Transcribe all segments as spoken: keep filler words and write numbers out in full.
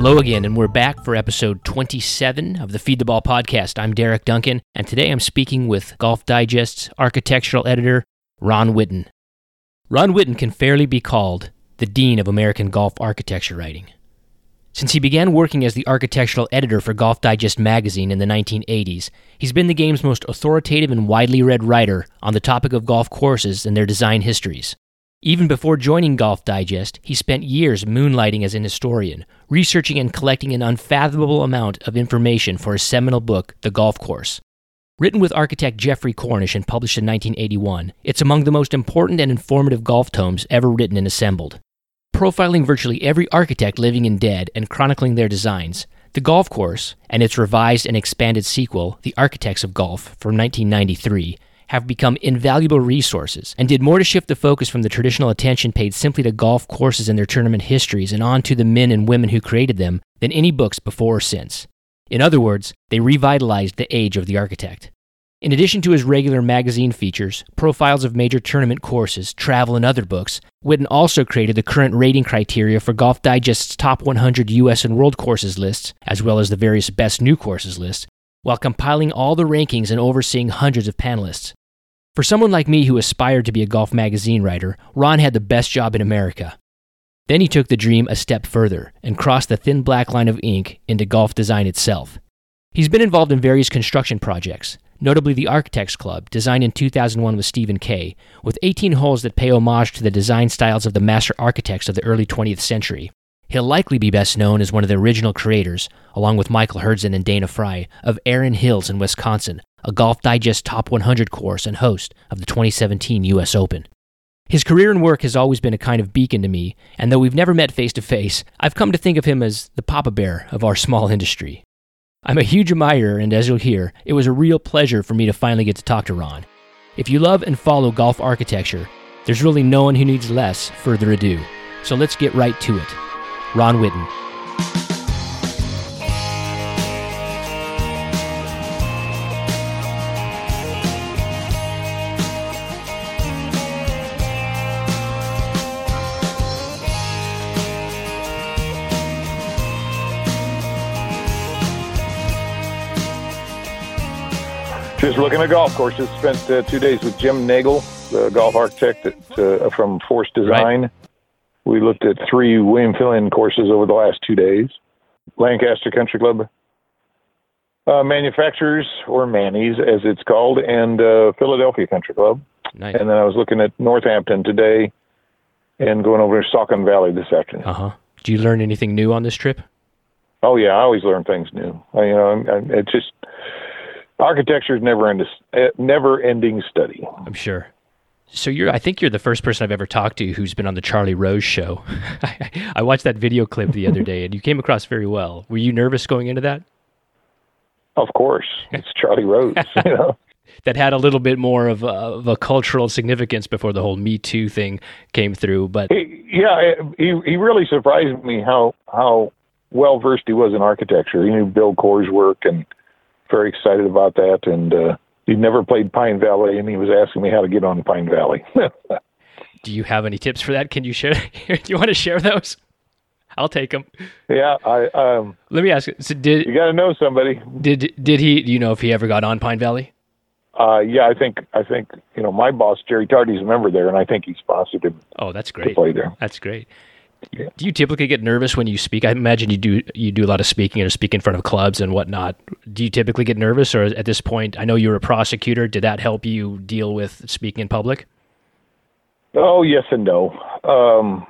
Hello again, and we're back for episode twenty-seven of the Feed the Ball podcast. I'm Derek Duncan, and today I'm speaking with Golf Digest's architectural editor, Ron Whitten. Ron Whitten can fairly be called the dean of American golf architecture writing. Since he began working as the architectural editor for Golf Digest magazine in the nineteen eighties, he's been the game's most authoritative and widely read writer on the topic of golf courses and their design histories. Even before joining Golf Digest, he spent years moonlighting as an historian, researching and collecting an unfathomable amount of information for his seminal book, The Golf Course. Written with architect Jeffrey Cornish and published in nineteen eighty-one, it's among the most important and informative golf tomes ever written and assembled. Profiling virtually every architect living and dead and chronicling their designs, The Golf Course and its revised and expanded sequel, The Architects of Golf, from nineteen ninety-three, have become invaluable resources and did more to shift the focus from the traditional attention paid simply to golf courses and their tournament histories and on to the men and women who created them than any books before or since. In other words, they revitalized the age of the architect. In addition to his regular magazine features, profiles of major tournament courses, travel, and other books, Whitten also created the current rating criteria for Golf Digest's top one hundred U S and world courses lists, as well as the various best new courses lists, while compiling all the rankings and overseeing hundreds of panelists. For someone like me who aspired to be a golf magazine writer, Ron had the best job in America. Then he took the dream a step further and crossed the thin black line of ink into golf design itself. He's been involved in various construction projects, notably the Architects Club, designed in two thousand one with Stephen Kay, with eighteen holes that pay homage to the design styles of the master architects of the early twentieth century. He'll likely be best known as one of the original creators, along with Michael Hurdzan and Dana Fry, of Erin Hills in Wisconsin, a Golf Digest Top one hundred course and host of the twenty seventeen U S Open. His career and work has always been a kind of beacon to me, and though we've never met face to face, I've come to think of him as the Papa Bear of our small industry. I'm a huge admirer, and as you'll hear, it was a real pleasure for me to finally get to talk to Ron. If you love and follow golf architecture, there's really no one who needs less further ado. So let's get right to it. Ron Whitten. Just looking at golf courses. Spent uh, two days with Jim Nagel, the golf architect at, uh, from Force Design. Right. We looked at three William Fillin courses over the last two days. Lancaster Country Club, uh, Manufacturers, or Manny's as it's called, and uh, Philadelphia Country Club. Nice. And then I was looking at Northampton today and going over to Saucon Valley this afternoon. Uh-huh. Did you learn anything new on this trip? Oh, yeah. I always learn things new. I, you know, I, I, it's just... Architecture is never end, never-ending study. I'm sure. So you're, I think you're the first person I've ever talked to who's been on the Charlie Rose show. I, I watched that video clip the other day, and you came across very well. Were you nervous going into that? Of course. It's Charlie Rose. You know? That had a little bit more of a, of a cultural significance before the whole Me Too thing came through. But he, Yeah, he, he really surprised me how, how well-versed he was in architecture. He knew Bill Coore's work and... very excited about that, and uh, he'd never played Pine Valley, and he was asking me how to get on Pine Valley. Do you have any tips for that? Can you share? Do you want to share those? I'll take them. Yeah. I. Um, Let me ask. So did you got to know somebody? Did Did he? Do you know if he ever got on Pine Valley? Uh, yeah, I think I think you know my boss Jerry Tarde is a member there, and I think he sponsored him. Oh, that's great. To play there. That's great. Yeah. Do you typically get nervous when you speak? I imagine you do. You do a lot of speaking and speak in front of clubs and whatnot. Do you typically get nervous, or at this point, I know you were a prosecutor. Did that help you deal with speaking in public? Oh, yes and no. Um,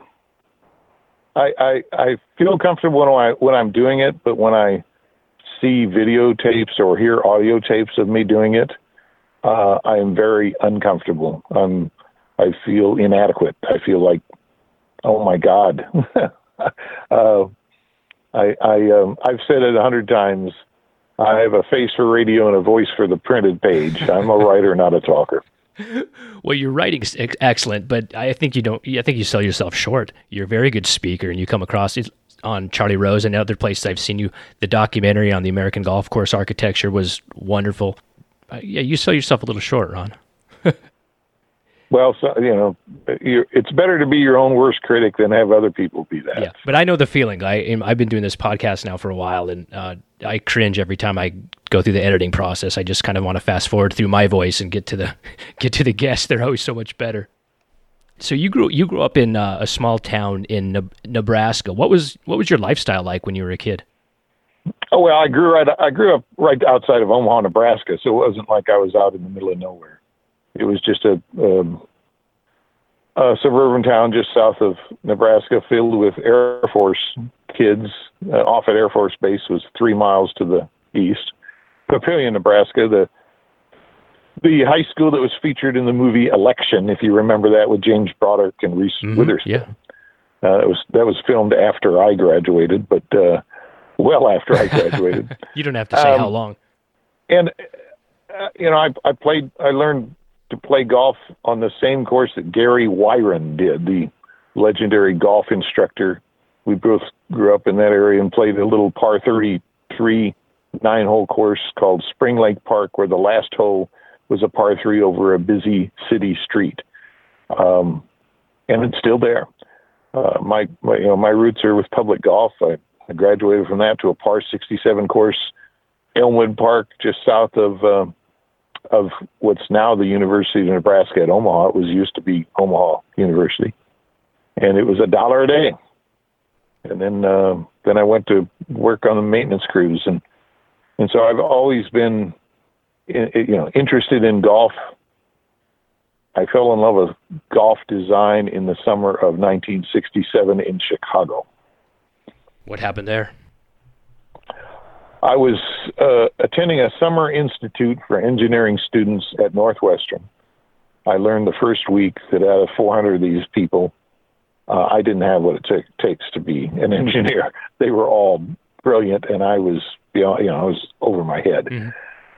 I, I I feel comfortable when I when I'm doing it, but when I see videotapes or hear audio tapes of me doing it, uh, I am very uncomfortable. Um, I feel inadequate. I feel like. Oh my God! uh, I, I um, I've said it a hundred times. I have a face for radio and a voice for the printed page. I'm a writer, not a talker. Well, your writing's ex- excellent, but I think you don't. I think you sell yourself short. You're a very good speaker, and you come across it on Charlie Rose and other places I've seen you. The documentary on the American Golf Course architecture was wonderful. Uh, yeah, you sell yourself a little short, Ron. Well, so, you know, you're, it's better to be your own worst critic than have other people be that. Yeah, but I know the feeling. I, I've been doing this podcast now for a while, and uh, I cringe every time I go through the editing process. I just kind of want to fast forward through my voice and get to the get to the guests. They're always so much better. So you grew you grew up in uh, a small town in ne- Nebraska. What was what was your lifestyle like when you were a kid? Oh well, I grew right I grew up right outside of Omaha, Nebraska, so it wasn't like I was out in the middle of nowhere. It was just a, um, a suburban town just south of Nebraska filled with Air Force kids. Uh, off at Air Force Base was three miles to the east. Papillion, Nebraska, the the high school that was featured in the movie Election, if you remember that, with James Broderick and Reese mm-hmm, Witherspoon. Yeah. Uh, it was, that was filmed after I graduated, but uh, well after I graduated. You don't have to say um, how long. And, uh, you know, I, I played, I learned... to play golf on the same course that Gary Wyron did, the legendary golf instructor. We both grew up in that area and played a little par thirty-three nine-hole course called Spring Lake Park, where the last hole was a par three over a busy city street. Um, and it's still there. Uh, my, my, you know, my roots are with public golf. I, I graduated from that to a par sixty-seven course, Elmwood Park, just south of, um, of what's now the University of Nebraska at Omaha. It was used to be Omaha University, and it was a dollar a day. And then, uh, then I went to work on the maintenance crews. And, and so I've always been, you know, interested in golf. I fell in love with golf design in the summer of nineteen sixty-seven in Chicago. What happened there? I was uh, attending a summer institute for engineering students at Northwestern. I learned the first week that out of four hundred of these people, uh, I didn't have what it t- takes to be an engineer. They were all brilliant, and I was beyond, you know, I was over my head. Mm-hmm.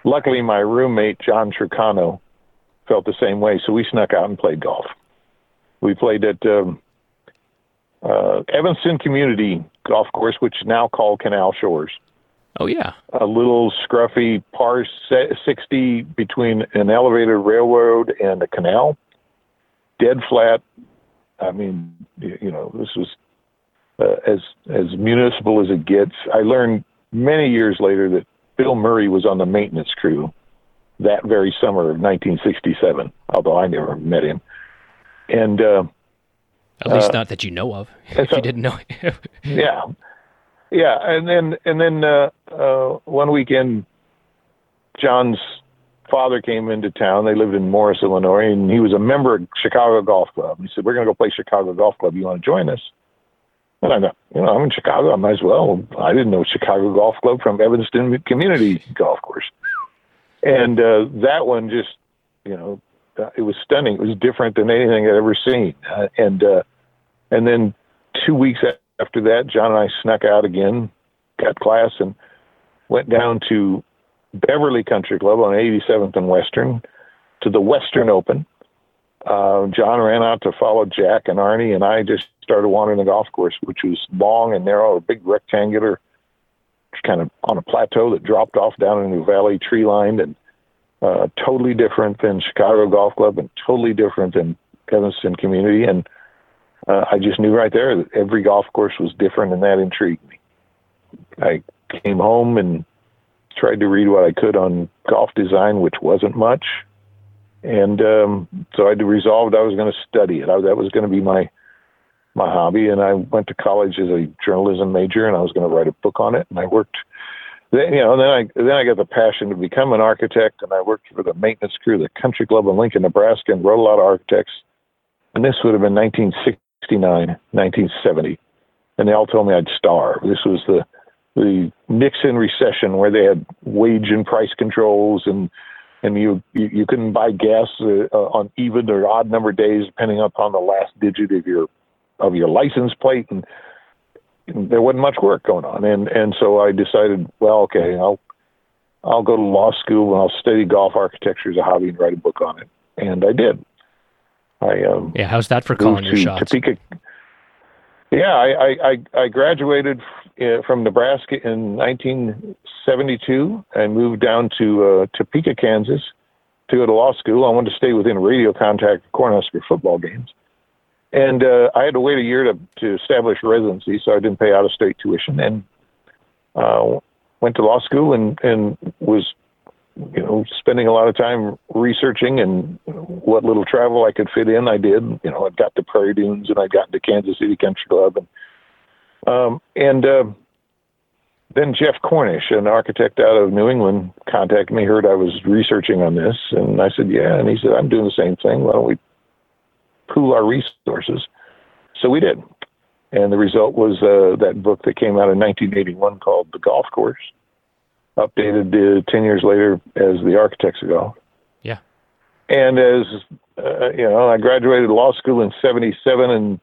Luckily, my roommate, John Tricano, felt the same way, so we snuck out and played golf. We played at um, uh, Evanston Community Golf Course, which is now called Canal Shores. Oh, yeah. A little scruffy par sixty between an elevated railroad and a canal. Dead flat. I mean, you know, this was uh, as as municipal as it gets. I learned many years later that Bill Murray was on the maintenance crew that very summer of nineteen sixty-seven, although I never met him. And uh, At least uh, not that you know of, if so, you didn't know him. Yeah. Yeah, and then and then uh, uh, one weekend, John's father came into town. They lived in Morris, Illinois, and he was a member of Chicago Golf Club. He said, "We're going to go play Chicago Golf Club. You want to join us?" And I thought, you know, I'm in Chicago. I might as well. I didn't know Chicago Golf Club from Evanston Community Golf Course. And uh, that one just, you know, it was stunning. It was different than anything I'd ever seen. Uh, and uh, and then two weeks after, After that, John and I snuck out again, got class, and went down to Beverly Country Club on eighty-seventh and Western to the Western Open. Uh, John ran out to follow Jack and Arnie, and I just started wandering the golf course, which was long and narrow, a big rectangular, kind of on a plateau that dropped off down into a valley, tree-lined, and uh, totally different than Chicago Golf Club and totally different than Evanston Community. And Uh, I just knew right there that every golf course was different, and that intrigued me. I came home and tried to read what I could on golf design, which wasn't much. And um, so I resolved I was going to study it. I, that was going to be my my hobby. And I went to college as a journalism major, and I was going to write a book on it. And I worked. Then, you know, then I then I got the passion to become an architect, and I worked for the maintenance crew, the Country Club in Lincoln, Nebraska, and wrote a lot of architects. And this would have been nineteen sixty-nine, nineteen seventy, and they all told me I'd starve. This was the the Nixon recession, where they had wage and price controls, and and you you, you couldn't buy gas uh, on even or odd number days, depending upon the last digit of your of your license plate, and, and there wasn't much work going on. And and so I decided, well, okay, I'll I'll go to law school and I'll study golf architecture as a hobby and write a book on it, and I did. I, um, yeah, how's that for calling your shots? Topeka. Yeah, I, I, I graduated from Nebraska in nineteen seventy-two and moved down to uh, Topeka, Kansas, to go to law school. I wanted to stay within radio contact of Cornhusker football games. And uh, I had to wait a year to, to establish residency, so I didn't pay out-of-state tuition, and uh, went to law school and, and was, you know, spending a lot of time researching, and what little travel I could fit in, I did. You know, I got to Prairie Dunes, and I got to Kansas City Country Club, and um, and uh, then Jeff Cornish, an architect out of New England, contacted me, heard I was researching on this, and I said, yeah, and he said, I'm doing the same thing. Why don't we pool our resources? So we did. And the result was uh, that book that came out in nineteen eighty-one called The Golf Course, updated uh, ten years later as The Architects of Golf. Yeah. And as, uh, you know, I graduated law school in seventy-seven and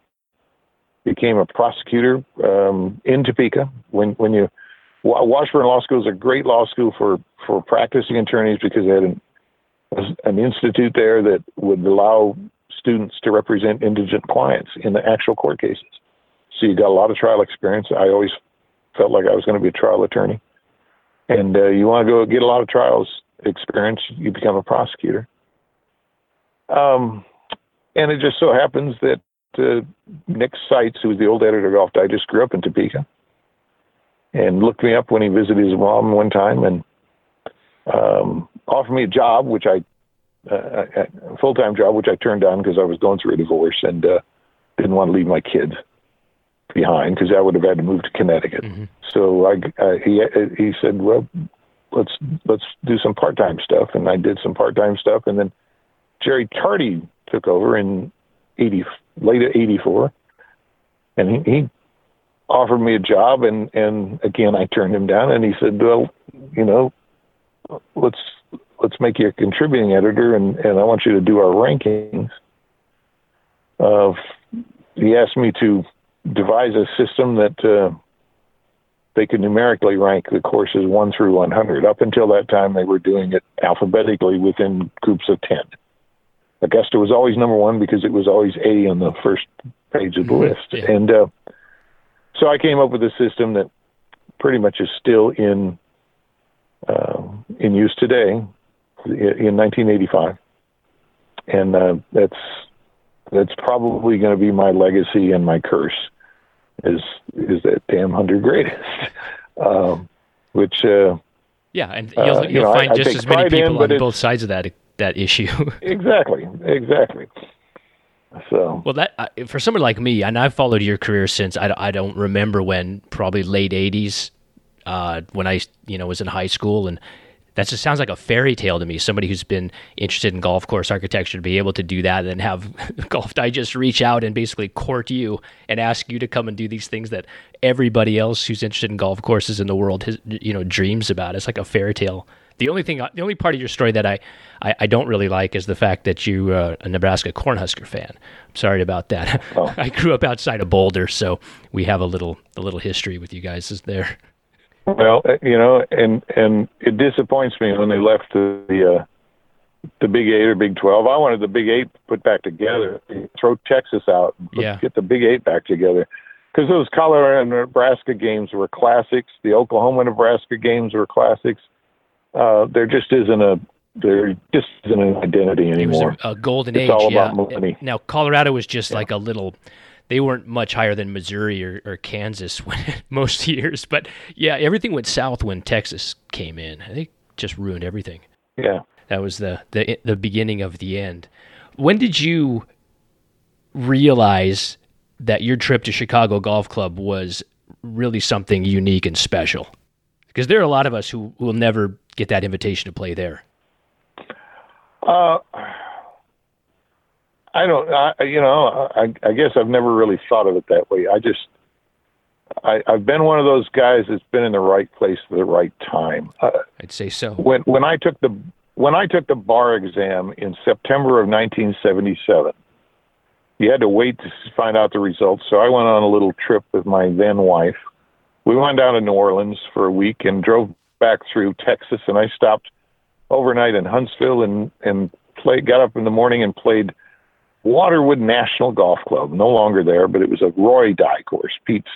became a prosecutor um, in Topeka. When when you, Washburn Law School is a great law school for, for practicing attorneys, because they had an, an institute there that would allow students to represent indigent clients in the actual court cases. So you got a lot of trial experience. I always felt like I was going to be a trial attorney. And uh, you want to go get a lot of trials experience, you become a prosecutor. Um, and it just so happens that uh, Nick Seitz, who was the old editor of Golf Digest, grew up in Topeka and looked me up when he visited his mom one time, and um, offered me a job, which I, uh, a full-time job, which I turned down because I was going through a divorce and uh, didn't want to leave my kids behind, because I would have had to move to Connecticut. Mm-hmm. So I, uh, he he said, well, let's let's do some part-time stuff, and I did some part-time stuff, and then Jerry Tarde took over in eighty, late eighty-four, and he, he offered me a job, and, and again I turned him down, and he said, well, you know, let's let's make you a contributing editor, and, and I want you to do our rankings. Uh, he asked me to devise a system that uh, they could numerically rank the courses one through one hundred. Up until that time, they were doing it alphabetically within groups of ten. Augusta was always number one because it was always A on the first page of the list. Yeah. And uh, so I came up with a system that pretty much is still in uh, in use today in nineteen eighty-five. And uh, that's that's probably going to be my legacy and my curse, is is that damn one hundred greatest, um, which uh, yeah, and you'll, uh, you'll you know, find I, just I as many people in, on both sides of that that issue. exactly, exactly. So well, that uh, for someone like me, and I've followed your career since I, I don't remember when, probably late eighties, uh, when I you know was in high school, and that just sounds like a fairy tale to me. Somebody who's been interested in golf course architecture to be able to do that, and have Golf Digest reach out and basically court you and ask you to come and do these things that everybody else who's interested in golf courses in the world has, you know, dreams about. It's like a fairy tale. The only thing, the only part of your story that I, I, I don't really like is the fact that you are a Nebraska Cornhusker fan. I'm sorry about that. Oh. I grew up outside of Boulder, so we have a little a little history with you guys is there. Well, you know, and, and it disappoints me when they left the the, uh, the Big Eight or Big twelve. I wanted the Big Eight put back together, throw Texas out, put, yeah. get the Big Eight back together. Because those Colorado and Nebraska games were classics. The Oklahoma and Nebraska games were classics. Uh, there just isn't a there just isn't an identity anymore. It was a, a golden it's age. It's all yeah. about money. Now, Colorado was just yeah. like a little... They weren't much higher than Missouri or, or Kansas when, most years. But, yeah, everything went south when Texas came in. I think just ruined everything. Yeah. That was the, the the beginning of the end. When did you realize that your trip to Chicago Golf Club was really something unique and special? Because there are a lot of us who will never get that invitation to play there. Uh. I don't, I, you know, I, I guess I've never really thought of it that way. I just, I, I've been one of those guys that's been in the right place at the right time. Uh, I'd say so. When when I took the when I took the bar exam in September of nineteen seventy-seven, you had to wait to find out the results. So I went on a little trip with my then wife. We went down to New Orleans for a week and drove back through Texas. And I stopped overnight in Huntsville and and played. Got up in the morning and played Waterwood National Golf Club, no longer there, but it was a Roy Dye course, Pete's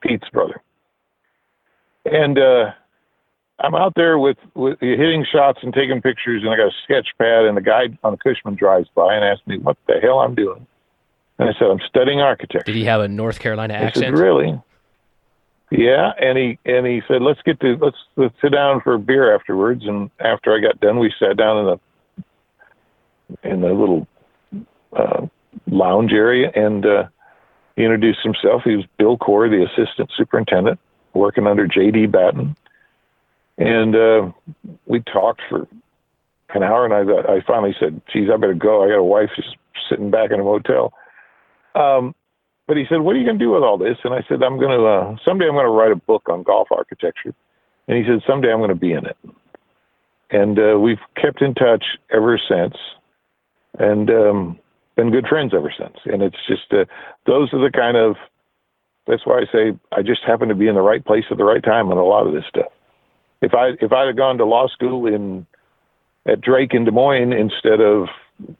Pete's brother. And uh, I'm out there with, with hitting shots and taking pictures, and I got a sketch pad, and the guy on the Cushman drives by and asks me what the hell I'm doing. And I said, I'm studying architecture. Did he have a North Carolina accent? I said, really? Yeah, and he and he said, let's get to let's let's sit down for a beer afterwards. And after I got done, we sat down in the in the little uh, lounge area, and uh, he introduced himself. He was Bill Coore, the assistant superintendent, working under J D Batten. And uh, we talked for an hour, and I thought, I finally said, geez, I better go. I got a wife just sitting back in a motel. Um, but he said, what are you going to do with all this? And I said, I'm going to, uh, someday I'm going to write a book on golf architecture. And he said, someday I'm going to be in it. And uh, we've kept in touch ever since, and um, been good friends ever since. And it's just, uh, those are the kind of, that's why I say I just happen to be in the right place at the right time on a lot of this stuff. If I if I'd have gone to law school in at Drake in Des Moines instead of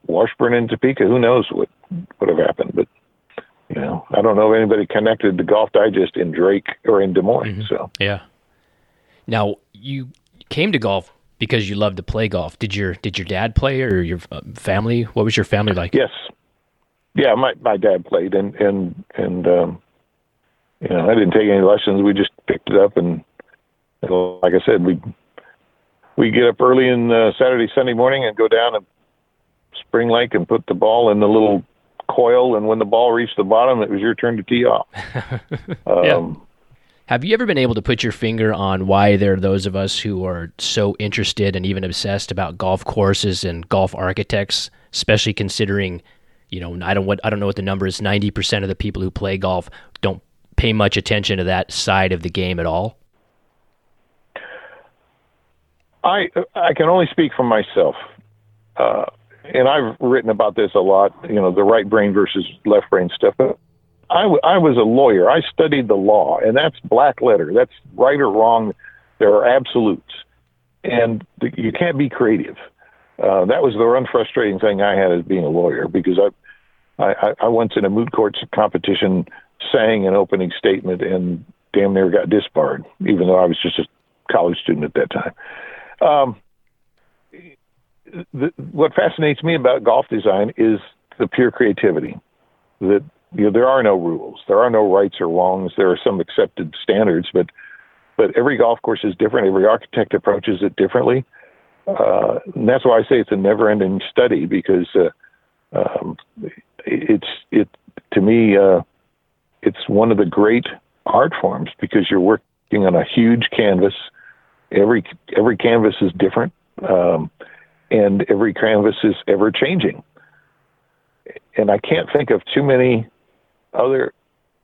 Washburn in Topeka, who knows what would have happened? But you know, I don't know if anybody connected to Golf Digest in Drake or in Des Moines. Mm-hmm. So yeah. Now you came to golf because you loved to play golf. Did your did your dad play or your family? What was your family like? Yes. Yeah, my my dad played, and and and um, you know, I didn't take any lessons. We just picked it up. And like I said, we we get up early in uh, Saturday, Sunday morning and go down to Spring Lake and put the ball in the little coil. And when the ball reached the bottom, it was your turn to tee off. um, yeah. Have you ever been able to put your finger on why there are those of us who are so interested and even obsessed about golf courses and golf architects, especially considering, you know, I don't what I don't know what the number is, ninety percent of the people who play golf don't pay much attention to that side of the game at all? I I can only speak for myself, uh, and I've written about this a lot, you know, the right brain versus left brain stuff. But I, w- I was a lawyer. I studied the law, and that's black letter. That's right or wrong. There are absolutes, and th- you can't be creative. Uh, that was the one frustrating thing I had as being a lawyer, because I, I, I once in a moot courts competition sang an opening statement and damn near got disbarred, even though I was just a college student at that time. Um, the, what fascinates me about golf design is the pure creativity. That, you know, there are no rules, there are no rights or wrongs. There are some accepted standards, but but every golf course is different. Every architect approaches it differently, uh, and that's why I say it's a never-ending study, because uh, um, it's it to me uh, it's one of the great art forms, because you're working on a huge canvas. Every every canvas is different, um, and every canvas is ever changing. And I can't think of too many other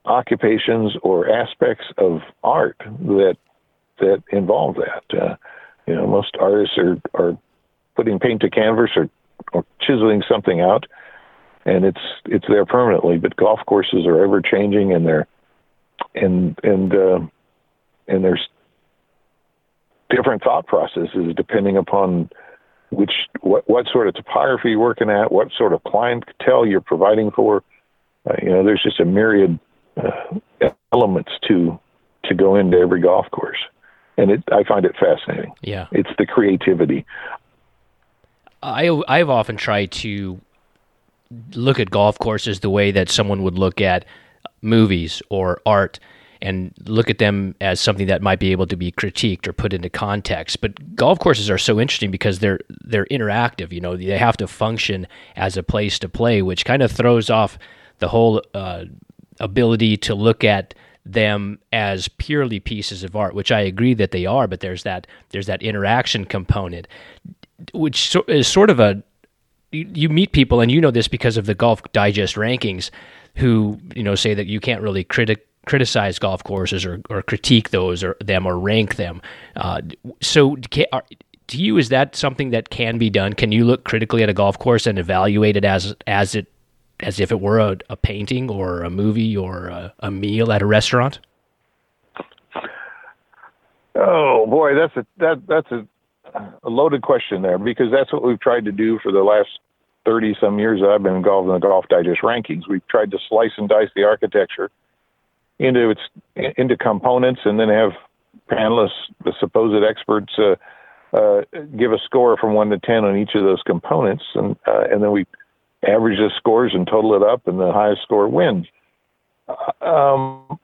occupations or aspects of art that that involve that. Uh, you know, most artists are, are putting paint to canvas or, or chiseling something out, and it's it's there permanently. But golf courses are ever changing, and they're and and uh, and there's different thought processes depending upon which what, what sort of topography you're working at, what sort of clientele you're providing for. Uh, you know, there's just a myriad uh, elements to to go into every golf course, and it I find it fascinating. Yeah, it's the creativity. I I've often tried to look at golf courses the way that someone would look at movies or art, and look at them as something that might be able to be critiqued or put into context. But golf courses are so interesting because they're they're interactive. You know, they have to function as a place to play, which kind of throws off the whole uh, ability to look at them as purely pieces of art, which I agree that they are. But there's that there's that interaction component, which is sort of a you, you meet people, and you know this because of the Golf Digest rankings, who you know say that you can't really critic. criticize golf courses or, or critique those or them or rank them. Uh, so can, are, to you, is that something that can be done? Can you look critically at a golf course and evaluate it as as it as if it were a, a painting or a movie or a, a meal at a restaurant? Oh boy, that's a that that's a, a loaded question there, because that's what we've tried to do for the last thirty some years that I've been involved in the Golf Digest rankings. We've tried to slice and dice the architecture into its into components, and then have panelists, the supposed experts, uh, uh, give a score from one to ten on each of those components, and uh, and then we average the scores and total it up, and the highest score wins. Um,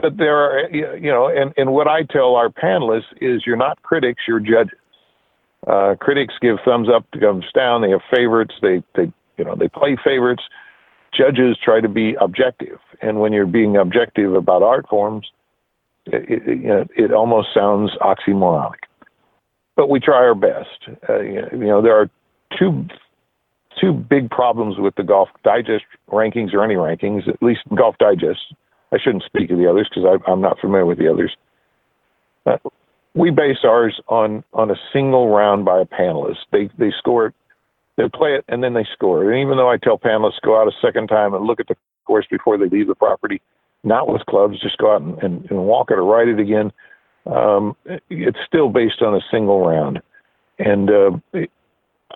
but there are, you know, and, and what I tell our panelists is you're not critics, you're judges. Uh, critics give thumbs up, thumbs down. They have favorites. They, they, you know, they play favorites. Judges try to be objective. And when you're being objective about art forms, it, it, you know, it almost sounds oxymoronic. But we try our best. Uh, you know, there are two two big problems with the Golf Digest rankings or any rankings, at least Golf Digest. I shouldn't speak of the others because I'm not familiar with the others. Uh, we base ours on, on a single round by a panelist. They they score it, they play it, and then they score it. And even though I tell panelists go out a second time and look at the course before they leave the property, not with clubs, just go out and, and, and walk it or ride it again, um, it's still based on a single round. And uh, it,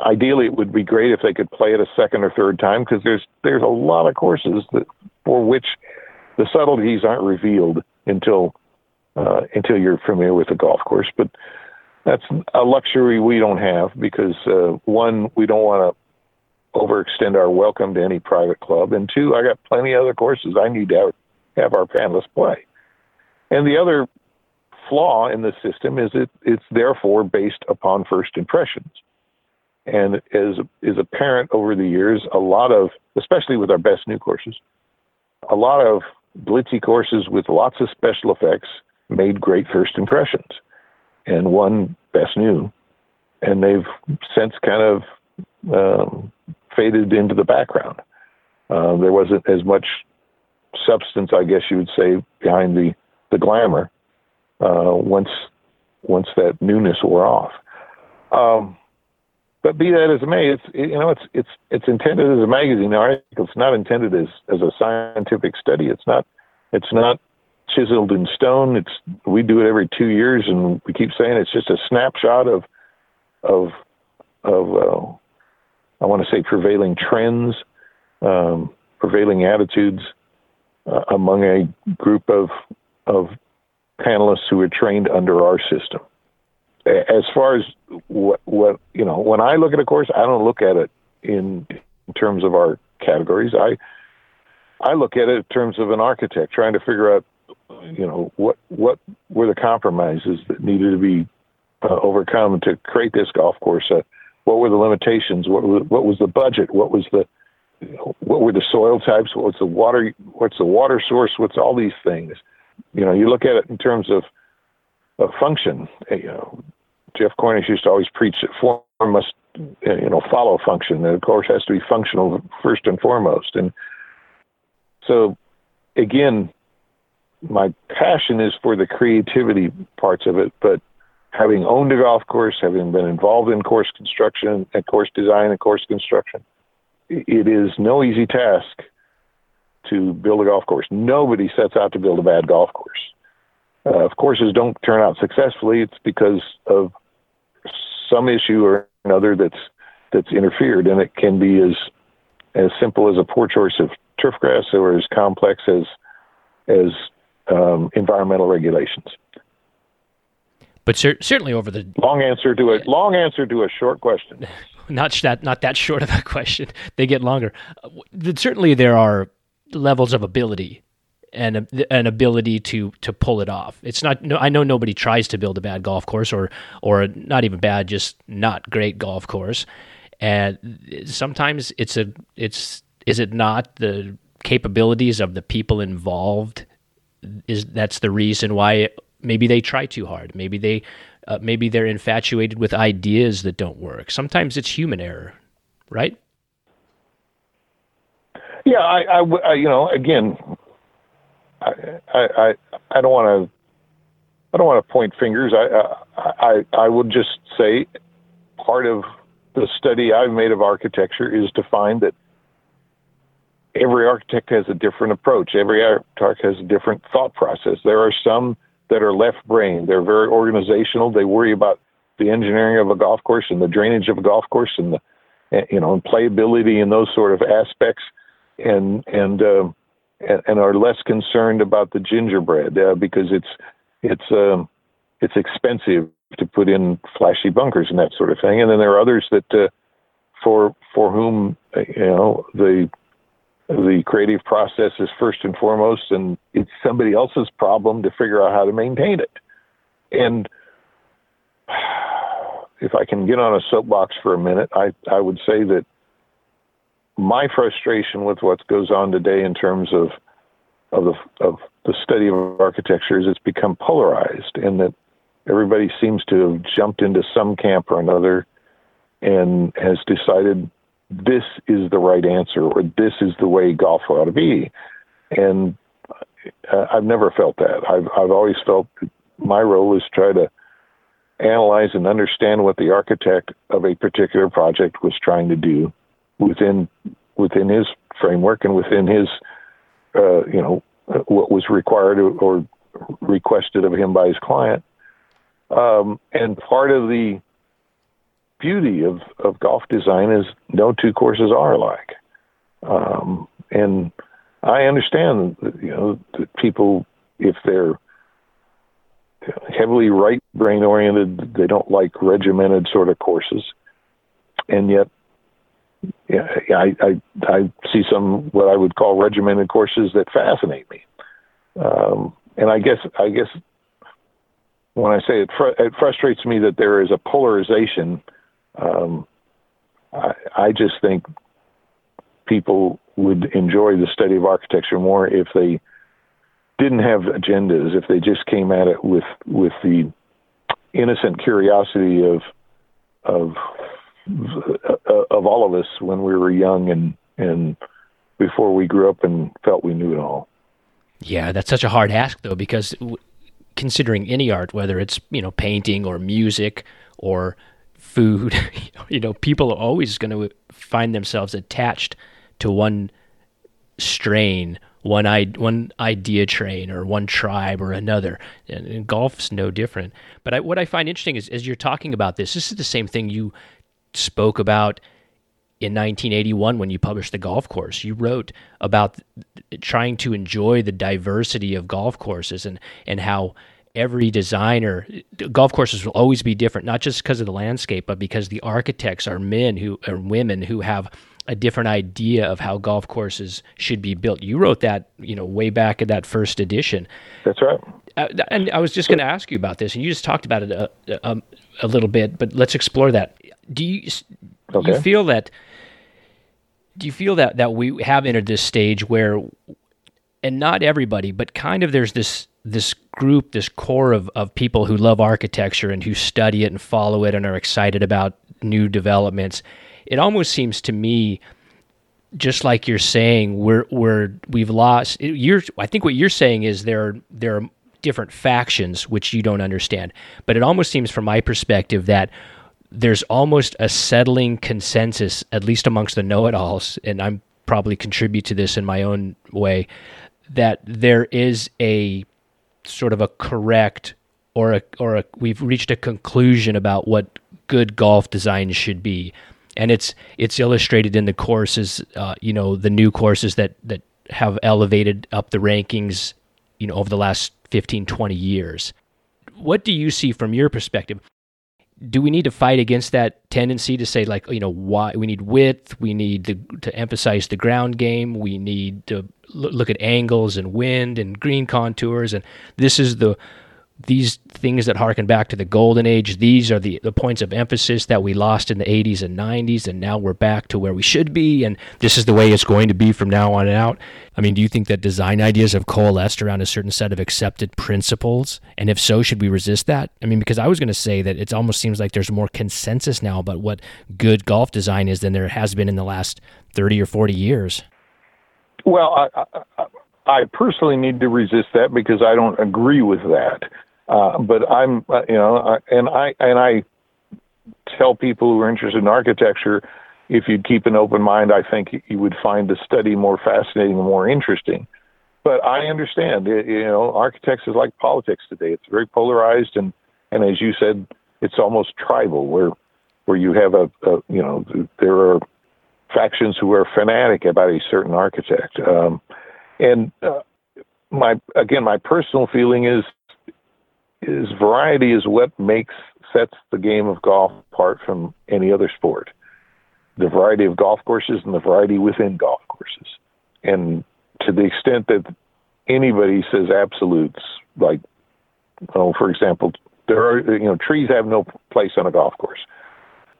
ideally, it would be great if they could play it a second or third time, because there's there's a lot of courses that, for which the subtleties aren't revealed until uh, until you're familiar with the golf course. But that's a luxury we don't have, because uh, one, we don't want to overextend our welcome to any private club, and two, I got plenty of other courses I need to have, have our panelists play. And the other flaw in the system is it it's therefore based upon first impressions. And as is apparent over the years, a lot of, especially with our best new courses, a lot of glitzy courses with lots of special effects made great first impressions and won best new. And they've since kind of um, faded into the background. Uh, there wasn't as much substance, I guess you would say, behind the, the glamour uh, once once that newness wore off. Um, But be that as it may, it's you know it's it's it's intended as a magazine article. It's not intended as, as a scientific study. It's not it's not chiseled in stone. It's we do it every two years, and we keep saying it's just a snapshot of of of uh, I want to say prevailing trends, um, prevailing attitudes uh, among a group of of panelists who are trained under our system. As far as what, what, you know, when I look at a course, I don't look at it in, in terms of our categories. I I look at it in terms of an architect trying to figure out, you know, what what were the compromises that needed to be uh, overcome to create this golf course. Uh, what were the limitations? What was, what was the budget? What was the you know, what were the soil types? What was the water? What's the water source? What's all these things? You know, you look at it in terms of a function. You know, Jeff Cornish used to always preach that form must, you know, follow function. And of course, has to be functional first and foremost. And so, again, my passion is for the creativity parts of it. But having owned a golf course, having been involved in course construction and course design and course construction, it is no easy task to build a golf course. Nobody sets out to build a bad golf course. Uh, if courses don't turn out successfully, it's because of some issue or another that's that's interfered, and it can be as as simple as a poor choice of turf grass, or as complex as as um, environmental regulations. But cer- certainly, over the long answer to a yeah. long answer to a short question, not sh- that not that short of a question. They get longer. Uh, w- certainly, there are levels of ability. And an ability to to pull it off. It's not. No, I know nobody tries to build a bad golf course, or or not even bad, just not great golf course. And sometimes it's a it's is it not the capabilities of the people involved? Is that's the reason why it, maybe they try too hard. Maybe they uh, maybe they're infatuated with ideas that don't work. Sometimes it's human error, right? Yeah, I, I, I you know again. I, I I don't want to I don't want to point fingers. I I I would just say part of the study I've made of architecture is to find that every architect has a different approach. Every architect has a different thought process. There are some that are left-brained. They're very organizational. They worry about the engineering of a golf course and the drainage of a golf course and the you know and playability and those sort of aspects and and. Um, And are less concerned about the gingerbread uh, because it's it's um, it's expensive to put in flashy bunkers and that sort of thing. And then there are others that uh, for for whom you know the the creative process is first and foremost, and it's somebody else's problem to figure out how to maintain it. And if I can get on a soapbox for a minute, I, I would say that my frustration with what goes on today in terms of of the, of the study of architecture is it's become polarized, and that everybody seems to have jumped into some camp or another and has decided this is the right answer or this is the way golf ought to be. And uh, I've never felt that. I've, I've always felt my role is try to analyze and understand what the architect of a particular project was trying to do within within his framework and within his, uh, you know, what was required or requested of him by his client. Um, and part of the beauty of, of golf design is no two courses are alike. Um, and I understand, that, you know, that people, if they're heavily right brain oriented, they don't like regimented sort of courses. And yet, yeah, I, I, I see some, what I would call regimented courses that fascinate me. Um, and I guess, I guess when I say it, fr- it frustrates me that there is a polarization. Um, I, I just think people would enjoy the study of architecture more if they didn't have agendas, if they just came at it with, with the innocent curiosity of, of, of all of us when we were young and, and before we grew up and felt we knew it all. Yeah, that's such a hard ask though, because w- considering any art, whether it's, you know, painting or music or food, you know, people are always going to find themselves attached to one strain, one I- one idea train or one tribe or another. And, and golf's no different. But I, what I find interesting is as you're talking about this, this is the same thing you spoke about in nineteen eighty-one when you published The Golf Course. You wrote about trying to enjoy the diversity of golf courses and, and how every designer, golf courses will always be different, not just because of the landscape, but because the architects are men who are women who have a different idea of how golf courses should be built. You wrote that, you know, way back in that first edition. That's right. Uh, and I was just going to ask you about this, and you just talked about it a, a, a little bit, but let's explore that. Do you, do okay. you feel that? Do you feel that that we have entered this stage where, and not everybody, but kind of there's this this group, this core of of people who love architecture and who study it and follow it and are excited about new developments. It almost seems to me, just like you're saying, we're we're we've lost. You're, I think what you're saying is there are, there are different factions which you don't understand, but it almost seems from my perspective that there's almost a settling consensus, at least amongst the know-it-alls, and I'm probably contribute to this in my own way, that there is a sort of a correct or a, or a, we've reached a conclusion about what good golf design should be. And it's it's illustrated in the courses, uh, you know, the new courses that, that have elevated up the rankings, you know, over the last fifteen, twenty years. What do you see from your perspective? Do we need to fight against that tendency to say, like, you know, why we need width, we need to, to emphasize the ground game, we need to look at angles and wind and green contours, and this is the these things that harken back to the golden age. These are the, the points of emphasis that we lost in the eighties and nineties, and now we're back to where we should be, and this is the way it's going to be from now on out. I mean, do you think that design ideas have coalesced around a certain set of accepted principles? And if so, should we resist that? I mean, because I was going to say that it almost seems like there's more consensus now about what good golf design is than there has been in the last thirty or forty years. Well, I, I, I personally need to resist that because I don't agree with that. Uh, but I'm, uh, you know, I, and I and I tell people who are interested in architecture, if you'd keep an open mind, I think you would find the study more fascinating and more interesting. But I understand, you know, architects is like politics today. It's very polarized, and, and as you said, it's almost tribal, where where you have a, a you know, there are factions who are fanatic about a certain architect. Um, and uh, my again, my personal feeling is, is variety is what makes sets the game of golf apart from any other sport. The variety of golf courses and the variety within golf courses. And to the extent that anybody says absolutes, like, oh, for example, there are, you know, trees have no place on a golf course.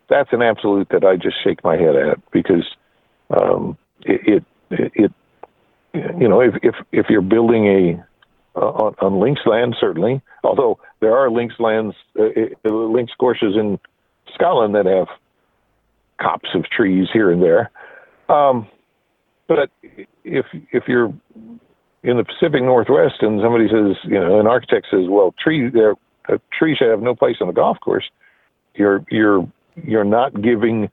That's an absolute that I just shake my head at, because um, it, it, it, you know, if if, if you're building a uh, on, on links land, certainly, although there are links lands, uh, links courses in Scotland that have cops of trees here and there. Um, but if if you're in the Pacific Northwest and somebody says, you know, an architect says, well, tree there, a tree should have no place on the golf course, you're you're you're not giving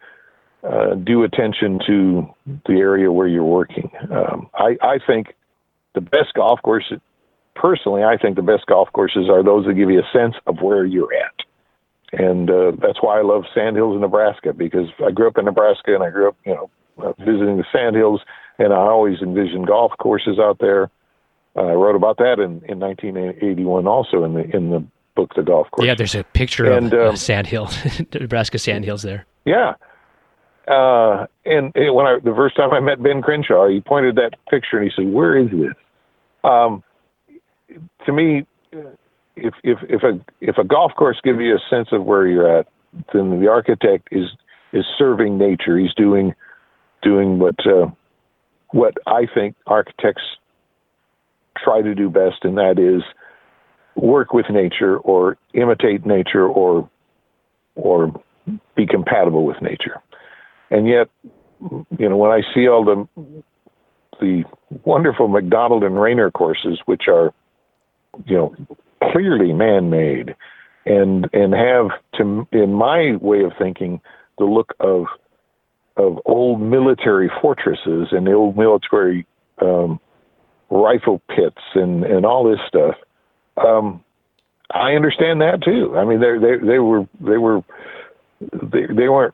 uh, due attention to the area where you're working. Um, I, I think the best golf course, personally, I think the best golf courses are those that give you a sense of where you're at. And uh, that's why I love Sandhills, Nebraska, because I grew up in Nebraska and I grew up, you know, visiting the Sandhills, and I always envisioned golf courses out there. Uh, I wrote about that in, in nineteen eighty-one also in the in the book, The Golf Course. Yeah, there's a picture and, of uh, Sandhill, Nebraska Sandhills there. Yeah. Uh, and it, when I the first time I met Ben Crenshaw, he pointed that picture and he said, where is this? Um, to me, if if if a if a golf course gives you a sense of where you're at, then the architect is is serving nature. He's doing doing what uh, what I think architects try to do best, and that is work with nature, or imitate nature, or or be compatible with nature. And yet, you know, when I see all the the wonderful McDonald and Rainer courses, which are, you know, clearly man-made, and and have, to in my way of thinking, the look of of old military fortresses and the old military um, rifle pits and, and all this stuff. Um, I understand that too. I mean, they they they were they were they they weren't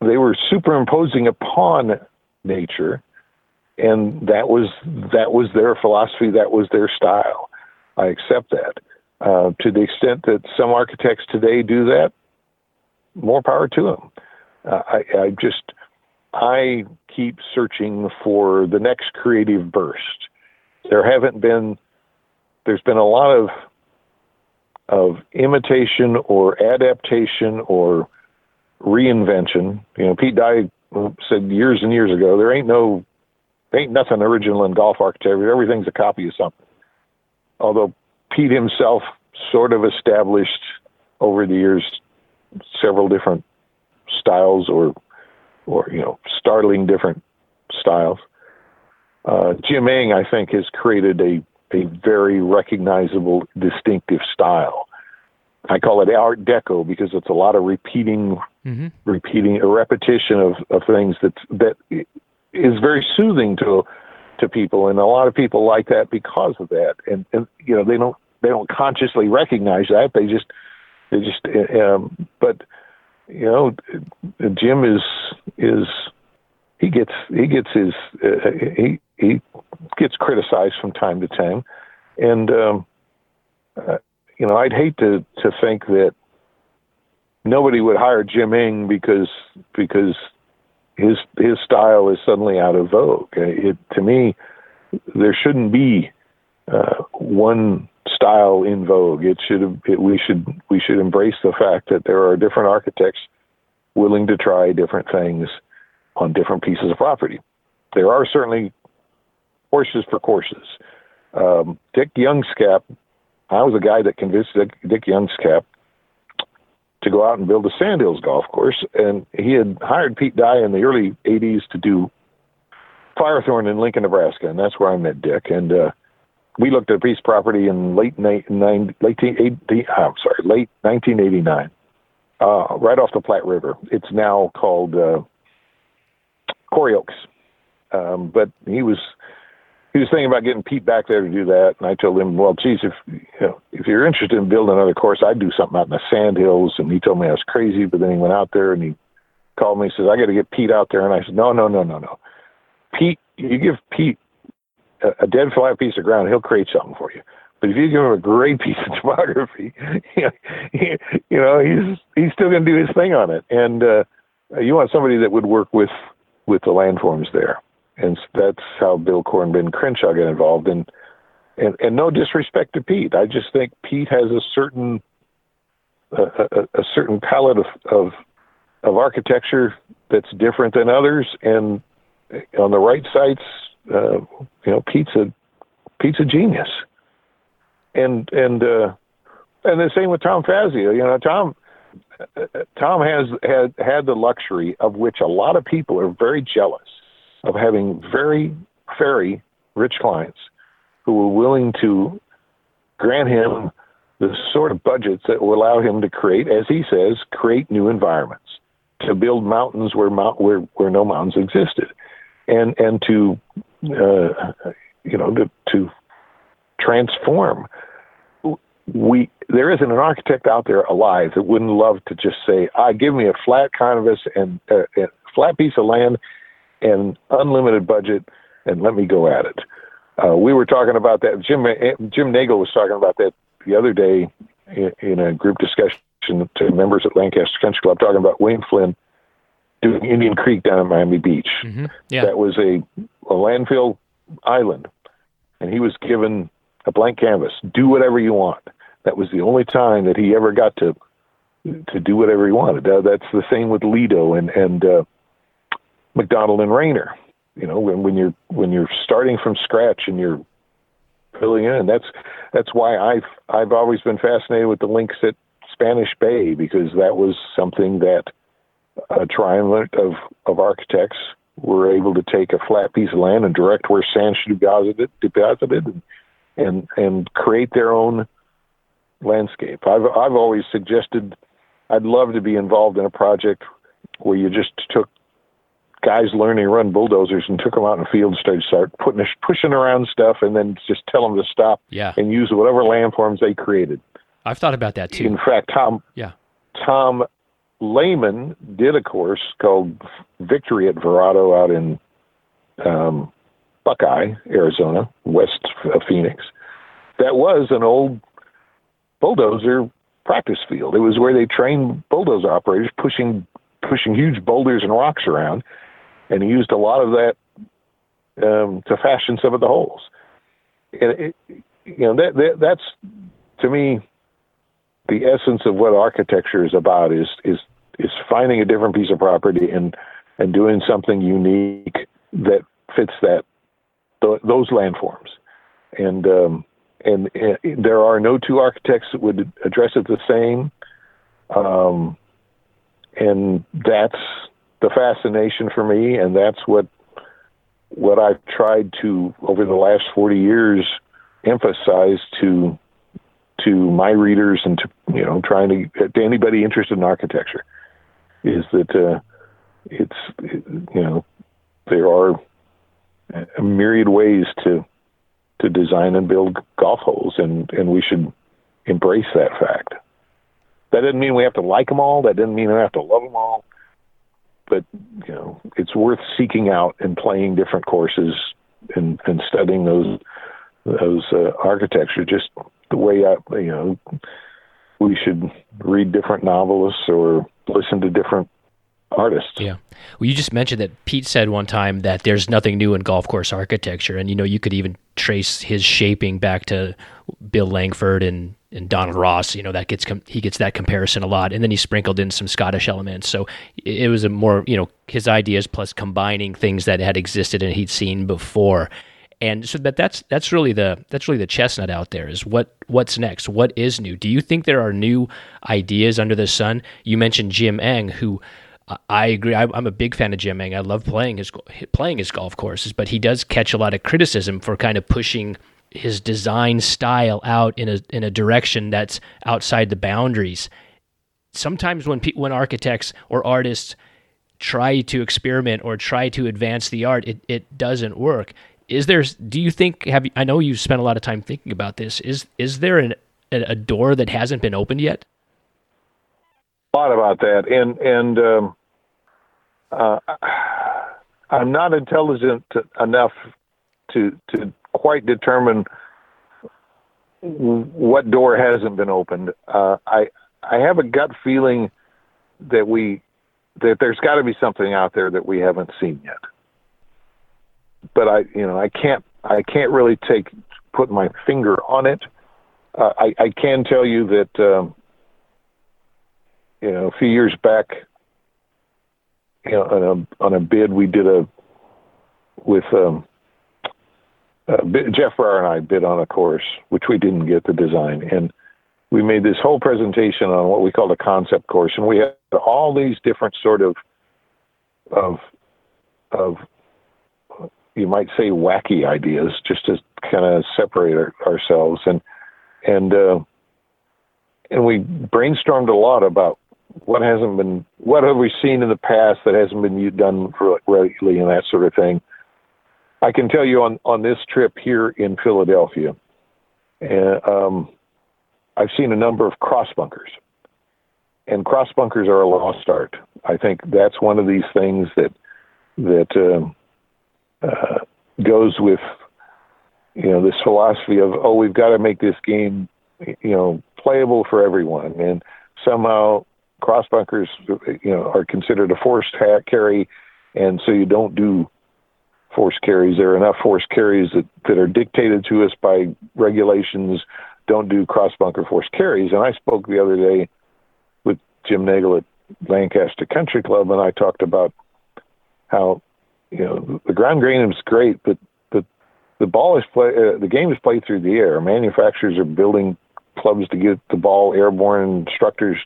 they were superimposing upon nature, and that was that was their philosophy. That was their style. I accept that. Uh, to the extent that some architects today do that, more power to them. Uh, I, I just, I keep searching for the next creative burst. There haven't been, there's been a lot of of imitation or adaptation or reinvention. You know, Pete Dye said years and years ago, there ain't no, there ain't nothing original in golf architecture. Everything's a copy of something. Although Pete himself sort of established over the years several different styles, or, or you know, startling different styles. Uh, Jim Engh, I think, has created a, a very recognizable, distinctive style. I call it Art Deco because it's a lot of repeating, mm-hmm. repeating, a repetition of, of things that that is very soothing to. to people, and a lot of people like that because of that, and, and you know, they don't they don't consciously recognize that, they just they just um, but you know, Jim is is he gets he gets his uh, he he gets criticized from time to time, and um, uh, you know, I'd hate to, to think that nobody would hire Jim Engh because because His his style is suddenly out of vogue. It, to me, there shouldn't be uh, one style in vogue. It should it, we should we should embrace the fact that there are different architects willing to try different things on different pieces of property. There are certainly courses for courses. Um, Dick Youngscap, I was a guy that convinced Dick, Dick Youngscap to go out and build a Sandhills golf course. And he had hired Pete Dye in the early eighties to do Firethorn in Lincoln, Nebraska. And that's where I met Dick. And uh, we looked at a piece of property in late, na- nine, late, eighty, I'm sorry, late nineteen eighty-nine, uh, right off the Platte River. It's now called uh, Quarry Oaks. Um, but he was he was thinking about getting Pete back there to do that. And I told him, well, geez, if you know, if you're interested in building another course, I'd do something out in the Sandhills. And he told me I was crazy, but then he went out there and he called me and says, I got to get Pete out there. And I said, no, no, no, no, no. Pete, you give Pete a, a dead flat piece of ground, he'll create something for you. But if you give him a great piece of topography, you know, he, you know he's he's still going to do his thing on it. And uh, you want somebody that would work with with the landforms there, and that's how Bill Coore and Ben Crenshaw got involved. And and and no disrespect to Pete, I just think Pete has a certain a, a, a certain palette of, of of architecture that's different than others. And on the right sites, uh, you know, Pete's a Pete's a genius. And and uh, and the same with Tom Fazio. You know, Tom uh, Tom has had had the luxury of which a lot of people are very jealous of, having very very rich clients who were willing to grant him the sort of budgets that will allow him to create, as he says, create new environments, to build mountains where mount where where no mountains existed, and and to uh, you know to to transform. We there isn't an architect out there alive that wouldn't love to just say, "I give me a flat canvas and uh, a flat piece of land and unlimited budget, and let me go at it." Uh, we were talking about that. Jim Jim Nagel was talking about that the other day in, in a group discussion to members at Lancaster Country Club, talking about Wayne Flynn doing Indian Creek down at Miami Beach. Mm-hmm. Yeah. That was a, a landfill island, and he was given a blank canvas. Do whatever you want. That was the only time that he ever got to to do whatever he wanted. Uh, that's the same with Lido and and uh, McDonald and Rayner. You know, when, when you're when you're starting from scratch and you're filling in, that's that's why I've I've always been fascinated with the links at Spanish Bay, because that was something that a triumvirate of of architects were able to take a flat piece of land and direct where sand should be deposited, deposited and, and and create their own landscape. I've I've always suggested I'd love to be involved in a project where you just took guys learning to run bulldozers and took them out in the field and started start putting pushing around stuff, and then just tell them to stop yeah. and use whatever landforms they created. I've thought about that too. In fact, Tom yeah. Tom Lehman did a course called Victory at Verado out in um, Buckeye, Arizona, west of Phoenix. That was an old bulldozer practice field. It was where they trained bulldozer operators pushing pushing huge boulders and rocks around, and he used a lot of that um, to fashion some of the holes. And it, you know, that, that that's to me the essence of what architecture is about: is is is finding a different piece of property and and doing something unique that fits that th- those landforms. And um, and uh, there are no two architects that would address it the same. Um, and that's the fascination for me, and that's what what I've tried to, over the last forty years, emphasize to to my readers and to you know trying to to anybody interested in architecture, is that uh, it's you know there are a myriad ways to to design and build golf holes, and, and we should embrace that fact. That doesn't mean we have to like them all. That doesn't mean we have to love them all. But, you know, it's worth seeking out and playing different courses and, and studying those those uh, architecture, just the way, I, you know, we should read different novelists or listen to different artists. Yeah. Well, you just mentioned that Pete said one time that there's nothing new in golf course architecture. And, you know, you could even trace his shaping back to Bill Langford and, and Donald Ross. You know, that gets, com- he gets that comparison a lot. And then he sprinkled in some Scottish elements. So it was a more, you know, his ideas plus combining things that had existed and he'd seen before. And so that that's, that's really the, that's really the chestnut out there, is what, what's next? What is new? Do you think there are new ideas under the sun? You mentioned Jim Engh, who, I agree. I, I'm a big fan of Jim Engh. I love playing his playing his golf courses, but he does catch a lot of criticism for kind of pushing his design style out in a in a direction that's outside the boundaries. Sometimes when pe- when architects or artists try to experiment or try to advance the art, it, it doesn't work. Is there? Do you think? Have you, I know you've spent a lot of time thinking about this. Is is there an, a door that hasn't been opened yet? Thought about that, and and um, uh, I'm not intelligent enough to to quite determine what door hasn't been opened. Uh, I I have a gut feeling that we that there's got to be something out there that we haven't seen yet. But I, you know, I can't I can't really take put my finger on it. Uh, I I can tell you that um, you know, a few years back, you know, on a on a bid we did a with. Um, Uh, Jeff Brower and I bid on a course, which we didn't get the design. And we made this whole presentation on what we called a concept course. And we had all these different sort of, of, of you might say wacky ideas, just to kind of separate our, ourselves. And, and, uh, and we brainstormed a lot about what hasn't been, what have we seen in the past that hasn't been done rightly and that sort of thing. I can tell you on, on this trip here in Philadelphia, uh, um, I've seen a number of cross bunkers, and cross bunkers are a lost art. I think that's one of these things that that um, uh, goes with, you know, this philosophy of, oh, we've got to make this game, you know, playable for everyone, and somehow cross bunkers, you know, are considered a forced carry, and so you don't do force carries. There are enough force carries that, that are dictated to us by regulations. Don't do cross bunker force carries. And I spoke the other day with Jim Nagel at Lancaster Country Club, and I talked about how, you know, the ground game is great, but but the ball is play, uh, the game is played through the air. Manufacturers are building clubs to get the ball airborne. Instructors,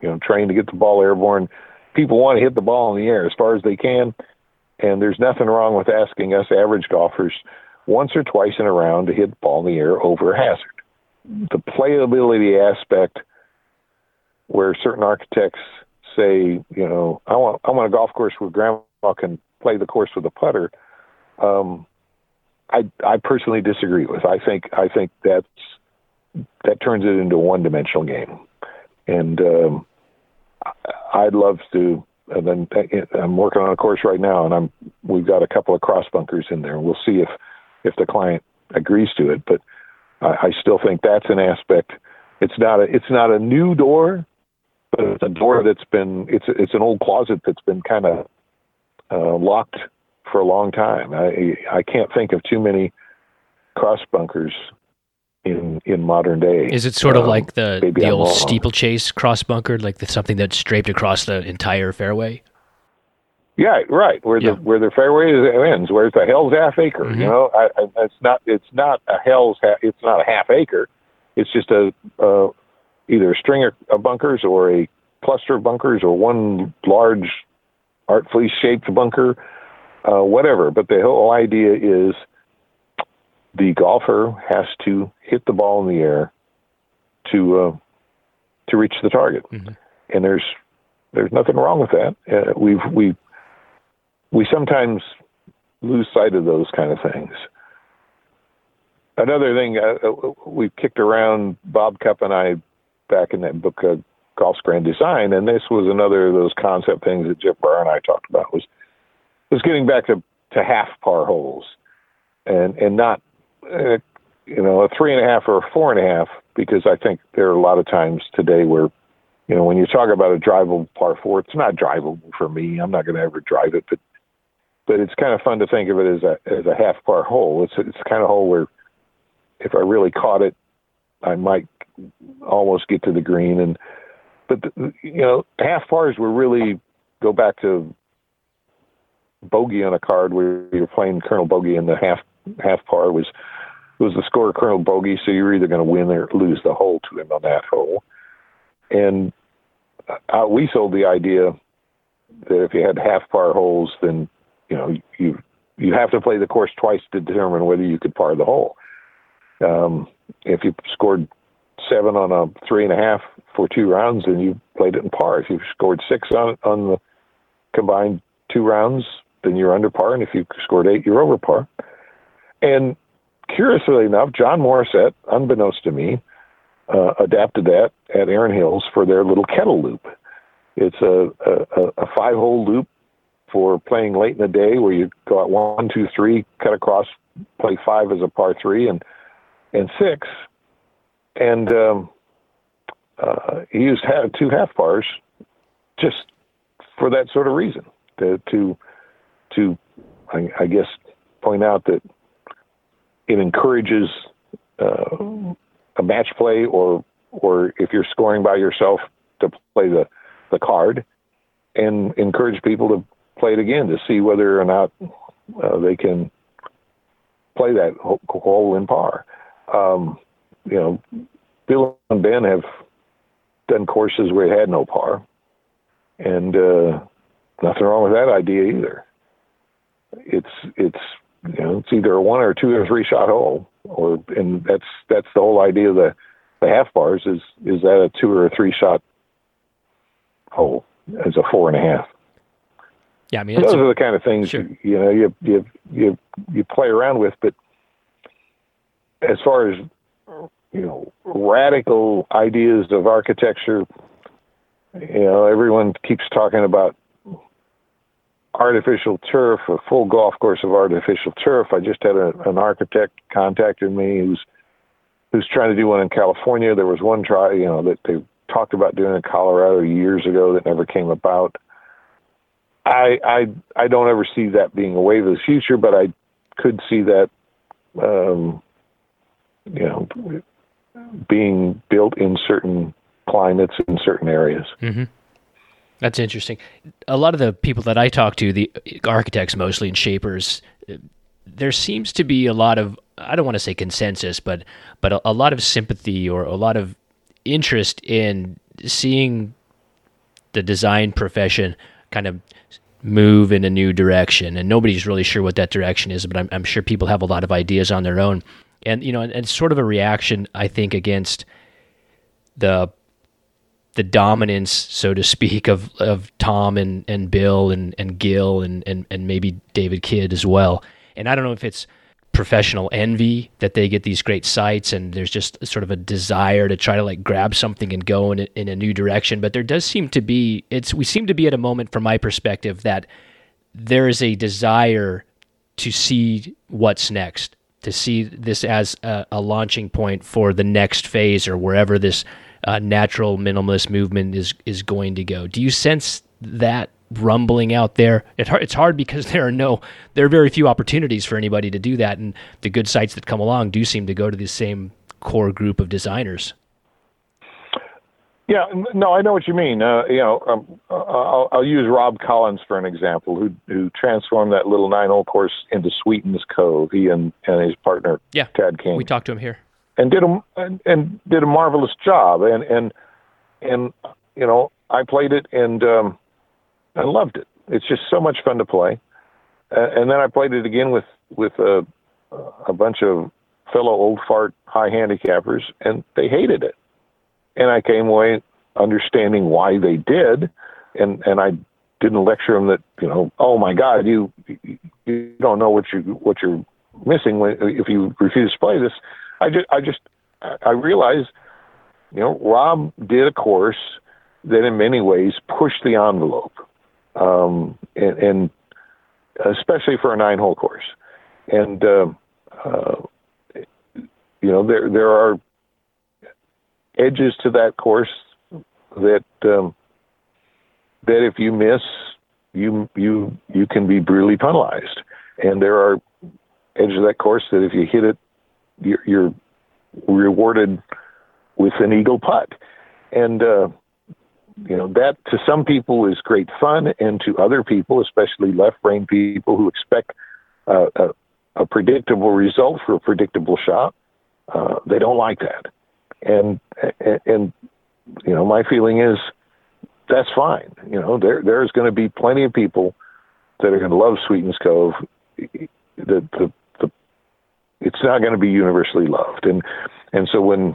you know, trained to get the ball airborne. People want to hit the ball in the air as far as they can. And there's nothing wrong with asking us average golfers once or twice in a round to hit the ball in the air over a hazard. The playability aspect, where certain architects say, you know, I want I want a golf course where grandma can play the course with a putter, um, I I personally disagree with. I think I think that's that turns it into a one-dimensional game, and um, I'd love to. And then I'm working on a course right now, and I'm we've got a couple of cross bunkers in there. We'll see if, if the client agrees to it. But I, I still think that's an aspect. It's not a it's not a new door, but it's a door that's been it's it's an old closet that's been kind of uh, locked for a long time. I I can't think of too many cross bunkers in in modern day. Is it sort of um, like the the I'm old steeplechase cross bunker, like the, something that's draped across the entire fairway? Yeah, right. Where yeah. the where the fairway ends, where's the hell's half acre? Mm-hmm. You know, I, I, it's not it's not a hell's half, it's not a half acre. It's just a uh, either a string of bunkers or a cluster of bunkers or one large artfully shaped bunker, uh, whatever. But the whole idea is, the golfer has to hit the ball in the air to uh, to reach the target, mm-hmm. and there's there's nothing wrong with that. Uh, we've we we sometimes lose sight of those kind of things. Another thing uh, we kicked around, Bob Cupp and I, back in that book, uh, Golf's Grand Design, and this was another of those concept things that Jeff Brower and I talked about was was getting back to, to half par holes, and and not. Uh, you know, a three and a half or a four and a half, because I think there are a lot of times today where, you know, when you talk about a drivable par four, it's not drivable for me. I'm not going to ever drive it, but but it's kind of fun to think of it as a as a half par hole. It's it's the kind of hole where if I really caught it, I might almost get to the green. And but the, you know, half pars were really go back to bogey on a card where you're playing Colonel Bogey, and the half half par was. was the score of Colonel Bogey, so you're either going to win or lose the hole to him on that hole. And I, we sold the idea that if you had half par holes, then, you know, you you have to play the course twice to determine whether you could par the hole. Um, if you scored seven on a three and a half for two rounds, then you played it in par. If you scored six on on the combined two rounds, then you're under par. And if you scored eight, you're over par. And curiously enough, John Morissette, unbeknownst to me, uh, adapted that at Erin Hills for their little kettle loop. It's a, a, a five-hole loop for playing late in the day where you go out one, two, three, cut across, play five as a par three, and and six and um, uh, he used two half bars just for that sort of reason, to to, to I, I guess point out that it encourages uh, a match play, or or if you're scoring by yourself, to play the, the card, and encourage people to play it again to see whether or not uh, they can play that hole in par. Um, you know, Bill and Ben have done courses where it had no par, and uh, nothing wrong with that idea either. It's it's you know it's either a one or two or three shot hole, or and that's that's the whole idea of the the half bars is is that a two or a three shot hole as a four and a half. Yeah, I mean, those a, are the kind of things sure. you know you you you you play around with. But as far as you know, radical ideas of architecture, you know, everyone keeps talking about artificial turf, a full golf course of artificial turf. I just had a, an architect contacted me who's who's trying to do one in California. There was one try, you know, that they talked about doing in Colorado years ago that never came about. I, I, I don't ever see that being a wave of the future, but I could see that, um, you know, being built in certain climates, in certain areas. Mm-hmm. That's interesting. A lot of the people that I talk to, the architects mostly and shapers, there seems to be a lot of, I don't want to say consensus, but, but a, a lot of sympathy or a lot of interest in seeing the design profession kind of move in a new direction, and nobody's really sure what that direction is, but I'm, I'm sure people have a lot of ideas on their own. And, you know, and, and sort of a reaction, I think, against the the dominance, so to speak, of, of Tom and, and Bill and, and Gil and, and, and maybe David Kidd as well. And I don't know if it's professional envy that they get these great sites and there's just sort of a desire to try to like grab something and go in a, in a new direction. But there does seem to be, it's, we seem to be at a moment from my perspective that there is a desire to see what's next, to see this as a, a launching point for the next phase or wherever this uh, natural minimalist movement is, is going to go. Do you sense that rumbling out there? It, it's hard because there are no, there are very few opportunities for anybody to do that, and the good sites that come along do seem to go to the same core group of designers. Yeah, no, I know what you mean. Uh, you know, um, I'll, I'll use Rob Collins for an example, who who transformed that little nine-hole course into Sweeten's Cove. He and, and his partner, yeah, Tad King. We talked to him here, and did a and, and did a marvelous job. And and and you know, I played it and. Um, I loved it. It's just so much fun to play. Uh, and then I played it again with with a, a bunch of fellow old fart high handicappers, and they hated it. And I came away understanding why they did, and, and I didn't lecture them that, you know, oh my God, you you don't know what you what you're missing when, if you refuse to play this. I just I just I realized, you know, Rob did a course that in many ways pushed the envelope. Um, and, and especially for a nine-hole course, and uh, uh, you know there there are edges to that course that um, that if you miss, you you you can be brutally penalized, and there are edges of that course that if you hit it, you're, you're rewarded with an eagle putt, and. Uh, You know, that to some people is great fun, and to other people, especially left-brain people who expect uh, a, a predictable result for a predictable shot, uh, they don't like that. And, and, and, you know, my feeling is that's fine. You know, there there's going to be plenty of people that are going to love Sweeten's Cove. The, the, the, it's not going to be universally loved. And, and so when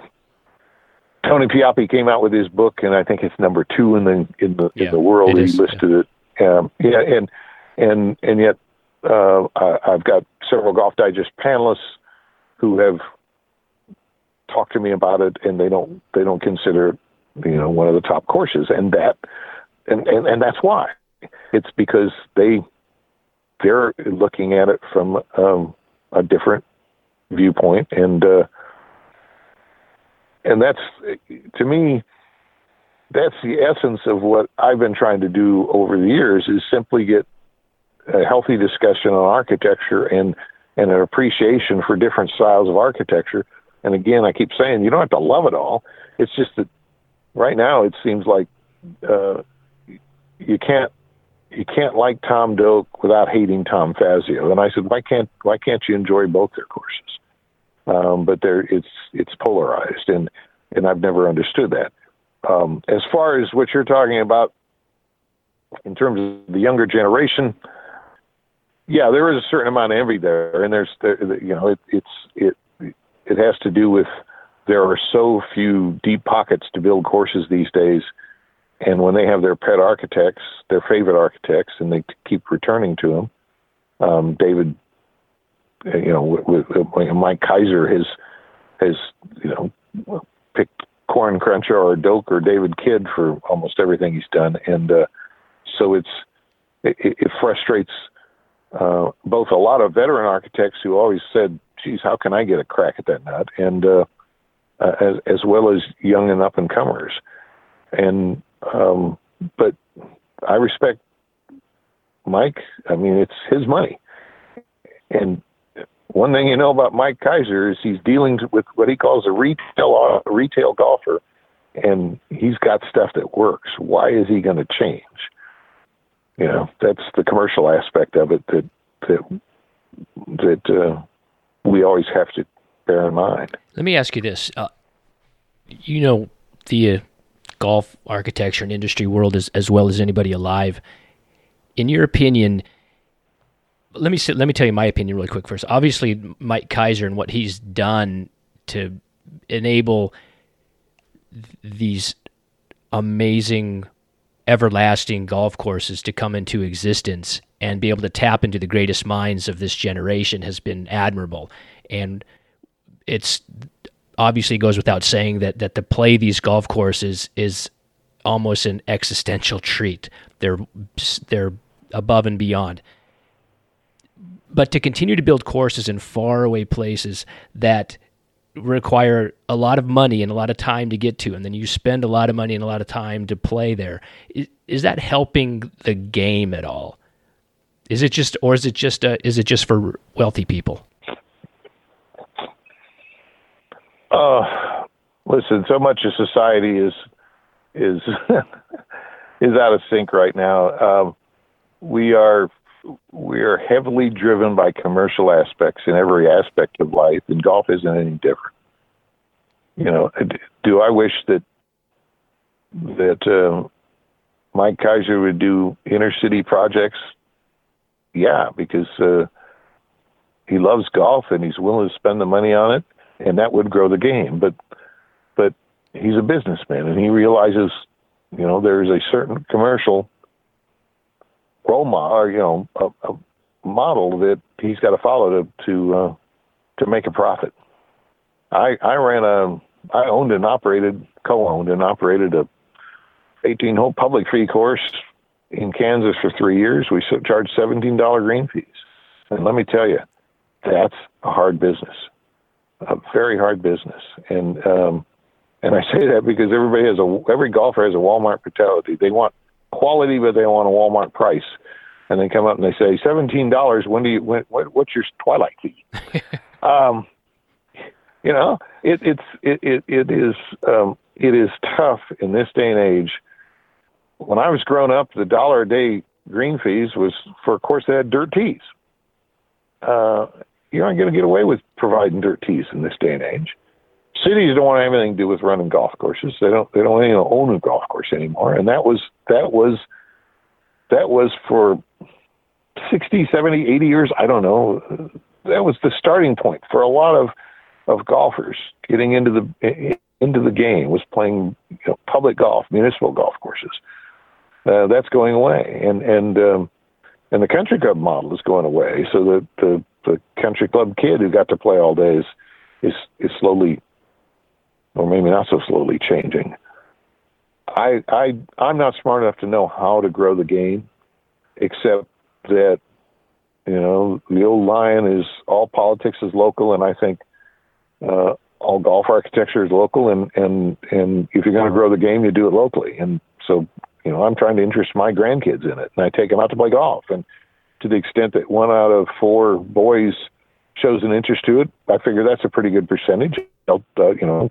Tony Pioppi came out with his book, and I think it's number two in the in the yeah, in the world. He is, listed yeah. it, um, yeah, and and and yet uh, I, I've got several Golf Digest panelists who have talked to me about it, and they don't they don't consider it, you know, one of the top courses, and that and, and, and that's why it's because they they're looking at it from um, a different viewpoint, and. Uh, And that's, to me, that's the essence of what I've been trying to do over the years, is simply get a healthy discussion on architecture and, and an appreciation for different styles of architecture. And again, I keep saying, you don't have to love it all. It's just that right now it seems like uh, you can't you can't like Tom Doak without hating Tom Fazio. And I said, why can't why can't you enjoy both their courses? Um, but there, it's it's polarized, and and I've never understood that. Um, as far as what you're talking about in terms of the younger generation, yeah, there is a certain amount of envy there, and there's there, you know it, it's it. It has to do with there are so few deep pockets to build courses these days. And when they have their pet architects, their favorite architects, and they keep returning to them, um, David, you know, with, with Mike Kaiser has, has, you know, picked Corn Crenshaw or Doak or David Kidd for almost everything he's done. And uh, so it's it, it frustrates uh, both a lot of veteran architects who always said, geez, how can I get a crack at that nut? And uh, uh, as as well as young and up and comers, and um, but I respect Mike. I mean, it's his money. And one thing you know about Mike Kaiser is he's dealing with what he calls a retail a retail golfer, and he's got stuff that works. Why is he going to change? You know, that's the commercial aspect of it that that that. Uh, we always have to bear in mind. Let me ask you this. Uh, you know the uh, golf architecture and industry world as, as well as anybody alive. In your opinion, let me sit, let me tell you my opinion really quick first. Obviously, Mike Kaiser and what he's done to enable th- these amazing, everlasting golf courses to come into existence and be able to tap into the greatest minds of this generation has been admirable. And it's obviously goes without saying that that to play these golf courses is almost an existential treat. They're they're above and beyond. But to continue to build courses in faraway places that require a lot of money and a lot of time to get to, and then you spend a lot of money and a lot of time to play there, is, is that helping the game at all? Is it just, or is it just, uh, is it just for wealthy people? Uh, listen, so much of society is, is, is out of sync right now. Um, we are, we are heavily driven by commercial aspects in every aspect of life, and golf isn't any different. You know, do I wish that, that, um, uh, Mike Kaiser would do inner city projects? Yeah, because uh, he loves golf and he's willing to spend the money on it, and that would grow the game. But but he's a businessman, and he realizes, you know, there's a certain commercial role model, or, you know, a, a model that he's got to follow to to, uh, to make a profit. I I ran a I owned and operated co-owned and operated a eighteen-hole public fee course in Kansas for three years. We charged seventeen dollars green fees. And let me tell you, that's a hard business, a very hard business. And um, and I say that because everybody has a, every golfer has a Walmart mentality. They want quality, but they want a Walmart price. And they come up and they say, seventeen dollars, when do you, when, what, what's your twilight fee? um, you know, it, it's, it, it, it is, um, it is tough in this day and age. When I was growing up, the dollar a day green fees was for a course that had dirt tees. Uh, you aren't going to get away with providing dirt tees in this day and age. Cities don't want to have anything to do with running golf courses. They don't. They don't even own a golf course anymore. And that was that was that was for sixty, seventy, eighty years. I don't know. That was the starting point for a lot of of golfers getting into the into the game, was playing, you know, public golf, municipal golf courses. Uh, that's going away, and and um, and the country club model is going away. So the, the, the country club kid who got to play all day is, is is slowly, or maybe not so slowly, changing. I I I'm not smart enough to know how to grow the game, except that, you know, the old line is all politics is local, and I think uh, all golf architecture is local, and, and, and if you're going to grow the game, you do it locally. And so, you know, I'm trying to interest my grandkids in it, and I take them out to play golf. And to the extent that one out of four boys shows an interest to it, I figure that's a pretty good percentage. Help, uh, you know,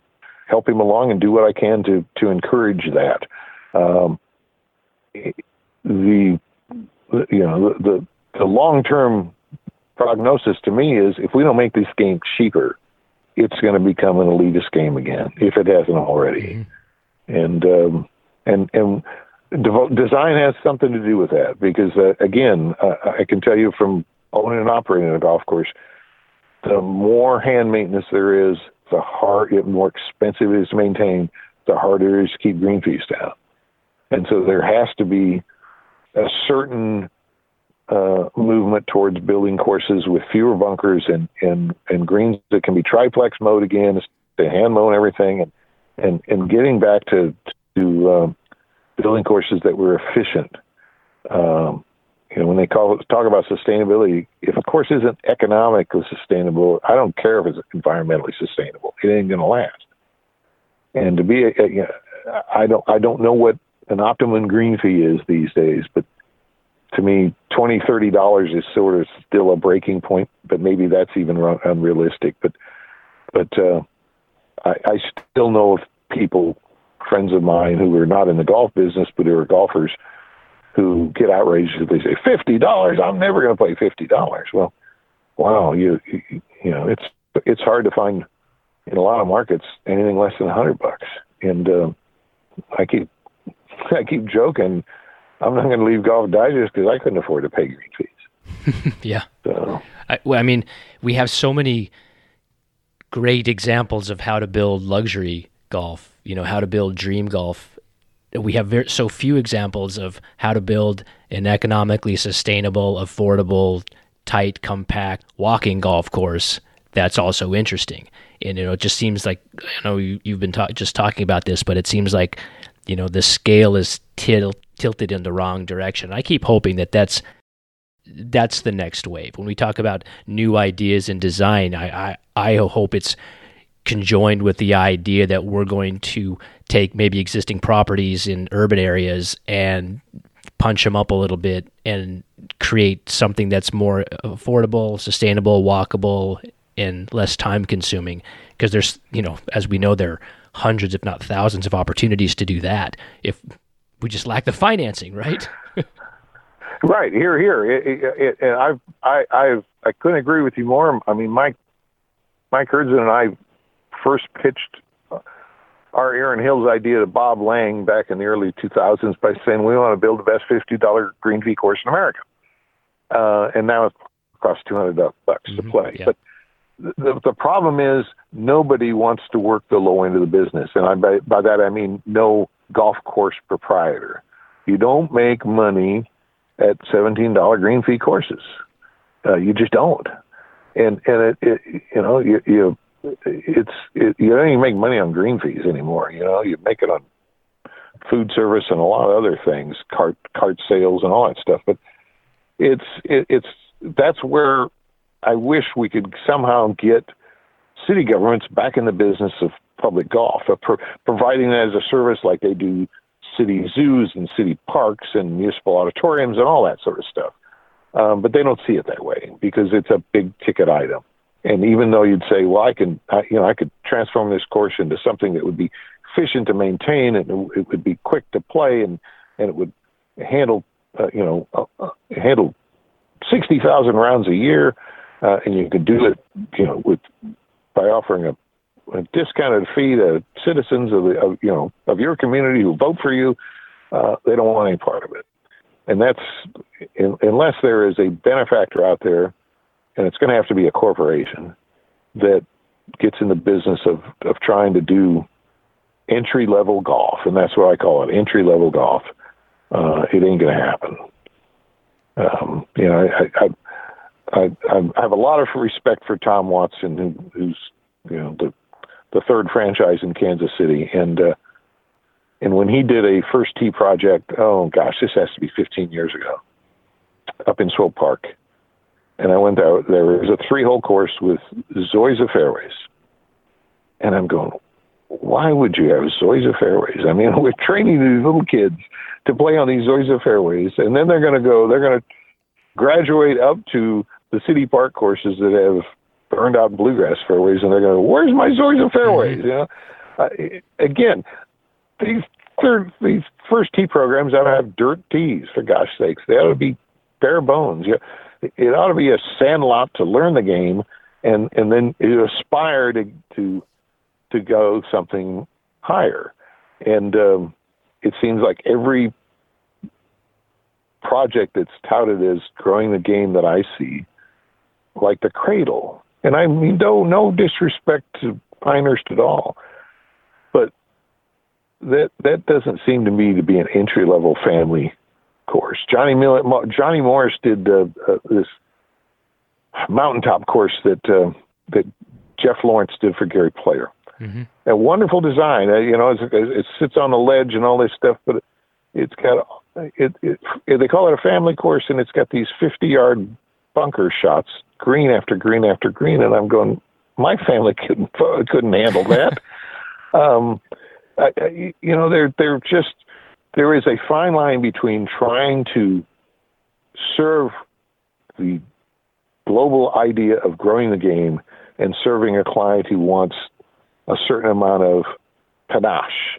help him along and do what I can to, to encourage that. Um, the, you know, the, the long-term prognosis to me is if we don't make this game cheaper, it's going to become an elitist game again, if it hasn't already. Mm-hmm. And, um, and, and devo- design has something to do with that, because uh, again, uh, I can tell you from owning and operating a golf course, the more hand maintenance there is, the hard, it more expensive it is to maintain, the harder it is to keep green fees down. And so there has to be a certain uh, movement towards building courses with fewer bunkers and, and, and greens that can be triplex mowed again, the hand mow and everything, and, and, and getting back to, to um, building courses that were efficient. Um, you know, when they call, talk about sustainability, if a course isn't economically sustainable, I don't care if it's environmentally sustainable, it ain't going to last. And to be, a, a, you know, I don't, I don't know what an optimum green fee is these days, but to me, twenty dollars, thirty dollars is sort of still a breaking point, but maybe that's even unrealistic. But, but uh, I, I still know of people, friends of mine who are not in the golf business, but who are golfers, who get outraged if they say fifty dollars, I'm never going to play fifty dollars. Well, wow. You, you, you know, it's, it's hard to find in a lot of markets, anything less than a hundred bucks. And um, I keep, I keep joking, I'm not going to leave Golf Digest because I couldn't afford to pay green fees. Yeah. So. I, well, I mean, we have so many great examples of how to build luxury golf, you know, how to build dream golf. We have very, so few examples of how to build an economically sustainable, affordable, tight, compact walking golf course that's also interesting. And, you know, it just seems like, I know you, you've been ta- just talking about this, but it seems like, you know, the scale is til- tilted in the wrong direction. I keep hoping that that's, that's the next wave. When we talk about new ideas in design, I, I, I hope it's conjoined with the idea that we're going to take maybe existing properties in urban areas and punch them up a little bit and create something that's more affordable, sustainable, walkable, and less time-consuming. Because there's, you know, as we know, there are hundreds, if not thousands, of opportunities to do that. If we just lack the financing, right? Right here, here, it, it, it, and I've, I, I've, I couldn't agree with you more. I mean, Mike, Mike Hurdzan and I first pitched our Erin Hills idea to Bob Lang back in the early two thousands by saying we want to build the best fifty dollars green fee course in America, uh, and now it costs two hundred bucks mm-hmm. to play. Yeah. But the, the problem is nobody wants to work the low end of the business, and I, by, by that I mean no golf course proprietor. You don't make money at seventeen dollars green fee courses. Uh, you just don't, and and it, it you know you. you It's it, you don't even make money on green fees anymore. You know, you make it on food service and a lot of other things, cart cart sales and all that stuff. But it's it, it's that's where I wish we could somehow get city governments back in the business of public golf, of pro- providing that as a service like they do city zoos and city parks and municipal auditoriums and all that sort of stuff. Um, but they don't see it that way because it's a big ticket item. And even though you'd say, well, I can, I, you know, I could transform this course into something that would be efficient to maintain, and it would be quick to play, and, and it would handle, uh, you know, uh, uh, handle sixty thousand rounds a year, uh, and you could do it, you know, with by offering a, a discounted fee to citizens of the, of, you know, of your community who vote for you. Uh, they don't want any part of it, and that's in, unless there is a benefactor out there. And it's going to have to be a corporation that gets in the business of, of trying to do entry-level golf. And that's what I call it, entry-level golf. Uh, it ain't going to happen. Um, you know, I I, I I have a lot of respect for Tom Watson, who, who's, you know, the the third franchise in Kansas City. And uh, and when he did a first tee project, oh, gosh, this has to be fifteen years ago, up in Swope Park. And I went out there. It was a three-hole course with zoys of fairways. And I'm going, why would you have zoysia fairways? I mean, we're training these little kids to play on these zoysia fairways, and then they're going to go, they're going to graduate up to the city park courses that have burned out bluegrass fairways, and they're going to, where's my zoysia fairways? You know, uh, again, these third, these first tee programs ought to have dirt tees, for gosh sakes. They ought to be bare bones. You know, it ought to be a sandlot to learn the game, and, and then you aspire to, to to go something higher. And um, it seems like every project that's touted as growing the game that I see, like the cradle, and I mean, no, no disrespect to Pinehurst at all, but that that doesn't seem to me to be an entry-level family course. Johnny Miller, Johnny Morris did uh, uh, this mountaintop course that uh, that Jeff Lawrence did for Gary Player. Mm-hmm. A wonderful design, you know, it's, it sits on a ledge and all this stuff, but it's got, it, it, it, they call it a family course, and it's got these fifty-yard bunker shots, green after green after green, and I'm going, my family couldn't couldn't handle that. um, I, I, you know, they're they're just, there is a fine line between trying to serve the global idea of growing the game and serving a client who wants a certain amount of panache.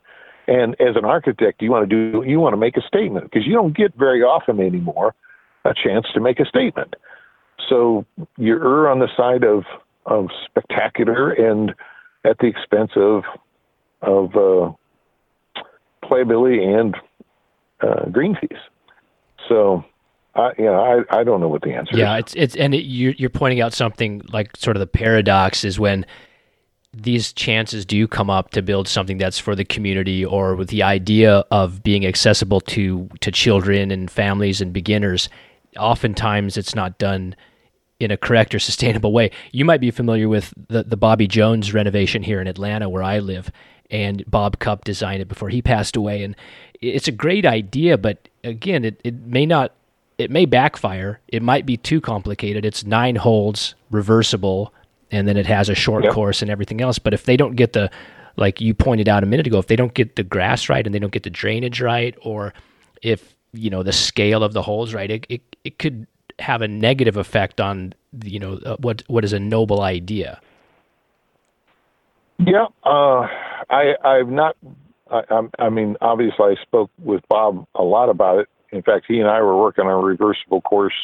And as an architect, you want to do, you want to make a statement, because you don't get very often anymore a chance to make a statement. So you're on the side of, of spectacular and at the expense of, of uh, playability and uh, green fees. So I, you know, I, I don't know what the answer yeah, is. Yeah, it's it's and it, you're you're pointing out something like sort of the paradox is when these chances do come up to build something that's for the community or with the idea of being accessible to, to children and families and beginners. Oftentimes it's not done in a correct or sustainable way. You might be familiar with the, the Bobby Jones renovation here in Atlanta where I live, and Bob Cupp designed it before he passed away. And it's a great idea, but again, it, it may not, it may backfire. It might be too complicated. It's nine holes, reversible, and then it has a short yep. course and everything else. But if they don't get the, like you pointed out a minute ago, if they don't get the grass right and they don't get the drainage right, or if, you know, the scale of the holes right, it it, it could have a negative effect on, you know, uh, what what is a noble idea. Yeah, uh, I I've not, I, I, I mean, obviously I spoke with Bob a lot about it. In fact, he and I were working on a reversible course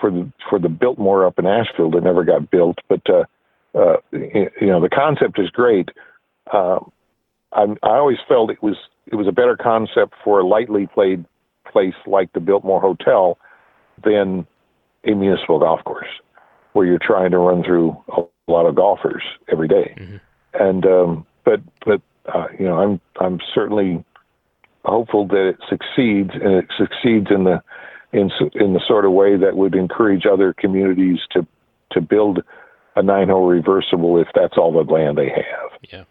for the for the Biltmore up in Asheville that never got built, but uh, uh, you know, the concept is great. Uh, I, I always felt it was it was a better concept for a lightly played place like the Biltmore Hotel than a municipal golf course where you're trying to run through a lot of golfers every day. Mm-hmm. And um, but but uh, you know, I'm I'm certainly hopeful that it succeeds, and it succeeds in the in in the sort of way that would encourage other communities to, to build a nine-hole reversible if that's all the land they have. Yeah,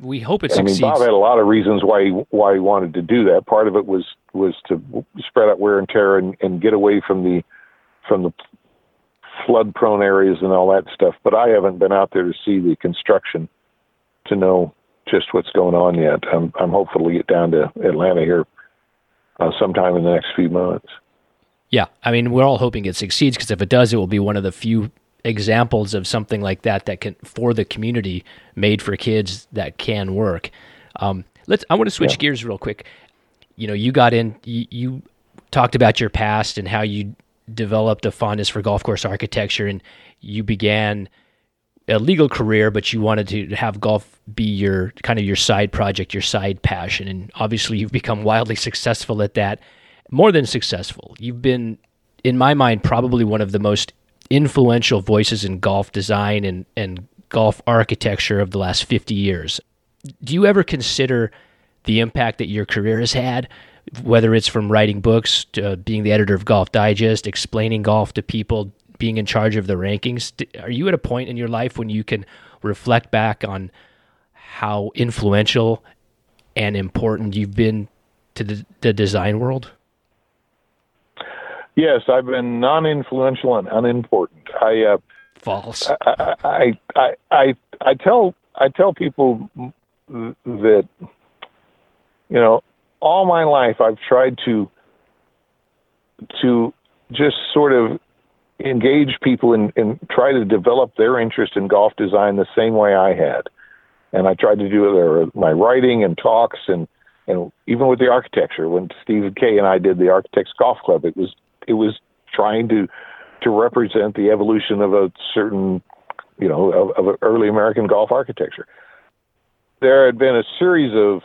we hope it I succeeds. I mean, Bob had a lot of reasons why he, why he wanted to do that. Part of it was was to spread out wear and tear and, and get away from the from the flood-prone areas and all that stuff. But I haven't been out there to see the construction to know just what's going on yet. I'm I'm hopeful to get down to Atlanta here uh, sometime in the next few months. Yeah, I mean, we're all hoping it succeeds, because if it does, it will be one of the few examples of something like that that can, for the community, made for kids, that can work. Um, let's. I want to switch yeah. gears real quick. You know, you got in, you, you talked about your past and how you developed a fondness for golf course architecture, and you began a legal career, but you wanted to have golf be your kind of your side project, your side passion. And obviously you've become wildly successful at that. More than successful. You've been, in my mind, probably one of the most influential voices in golf design and, and golf architecture of the last fifty years. Do you ever consider the impact that your career has had, whether it's from writing books to being the editor of Golf Digest, explaining golf to people, being in charge of the rankings? Are you at a point in your life when you can reflect back on how influential and important you've been to the, the design world? Yes, I've been non-influential and unimportant. I uh, false. I I, I I I I tell I tell people that, you know, all my life I've tried to to just sort of engage people and, and try to develop their interest in golf design the same way I had. And I tried to do it with my writing and talks and, and even with the architecture. When Steve Kay and I did the Architects Golf Club, it was it was trying to to represent the evolution of a certain, you know, of, of early American golf architecture. There had been a series of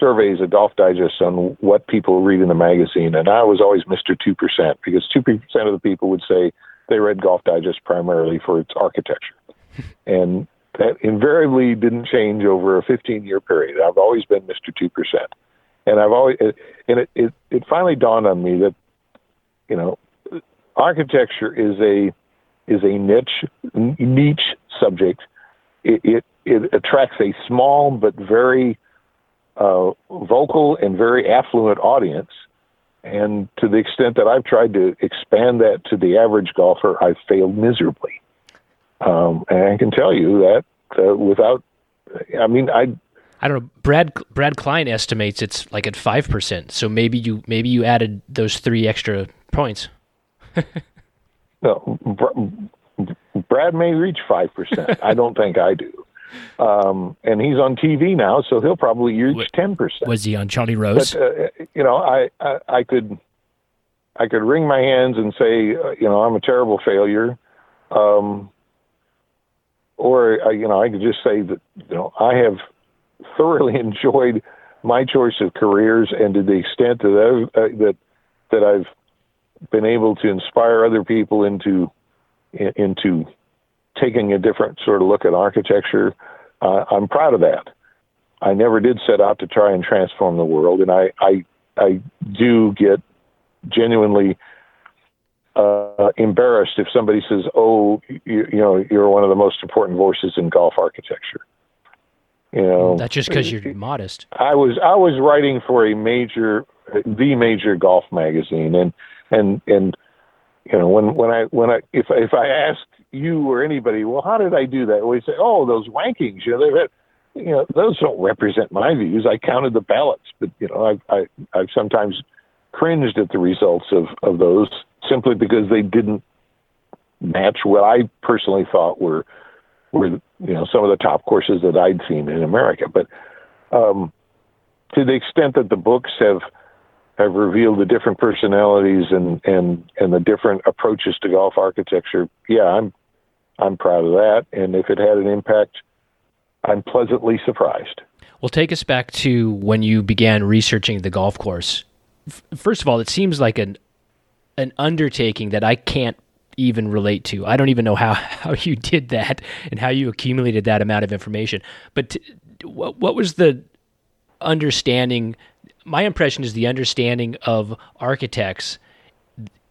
surveys at Golf Digest on what people read in the magazine, and I was always Mister two percent, because two percent of the people would say they read Golf Digest primarily for its architecture. And that invariably didn't change over a fifteen-year period. I've always been Mister two percent. And I've always, and it, it, it finally dawned on me that, you know, architecture is a is a niche niche subject. It it, it attracts a small but very uh, vocal and very affluent audience. And to the extent that I've tried to expand that to the average golfer, I've failed miserably. Um, and I can tell you that uh, without, I mean, I, I don't know. Brad Brad Klein estimates it's like at five percent. So maybe you maybe you added those three extra points. No, Br- Brad may reach five percent. I don't think I do. Um, and he's on T V now, so he'll probably reach ten percent. Was he on Charlie Rose? But, uh, you know, I, I I could I could wring my hands and say, uh, you know, I'm a terrible failure. Um, Or, you know, I could just say that, you know, I have thoroughly enjoyed my choice of careers, and to the extent that I've, uh, that that I've been able to inspire other people into into taking a different sort of look at architecture, uh, I'm proud of that. I never did set out to try and transform the world, and I I, I do get genuinely Uh, embarrassed if somebody says, "Oh, you, you know, you're one of the most important voices in golf architecture." You know, that's just because you're modest. I was I was writing for a major, the major golf magazine, and and and you know, when when I when I if if I asked you or anybody, well, how did I do that? We say, "Oh, those rankings, you know, they you know, those don't represent my views. I counted the ballots," but you know, I I I've sometimes cringed at the results of of those, simply because they didn't match what I personally thought were, were you know, some of the top courses that I'd seen in America. But um, to the extent that the books have have revealed the different personalities and, and, and the different approaches to golf architecture, yeah, I'm I'm proud of that. And if it had an impact, I'm pleasantly surprised. Well, take us back to when you began researching the golf course. F- first of all, it seems like an an undertaking that I can't even relate to. I don't even know how, how you did that and how you accumulated that amount of information. But t- what, what was the understanding? My impression is the understanding of architects,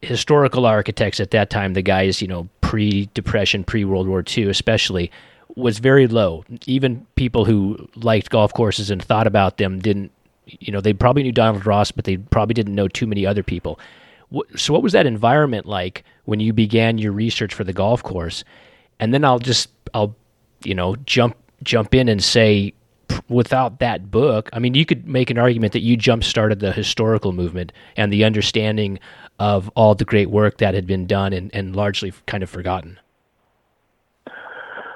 historical architects at that time, the guys, you know, pre-Depression, pre-World War Two especially, was very low. Even people who liked golf courses and thought about them didn't, you know, they probably knew Donald Ross, but they probably didn't know too many other people. So what was that environment like when you began your research for the golf course? And then I'll just, I'll, you know, jump, jump in and say, without that book, I mean, you could make an argument that you jump-started the historical movement and the understanding of all the great work that had been done and, and largely kind of forgotten.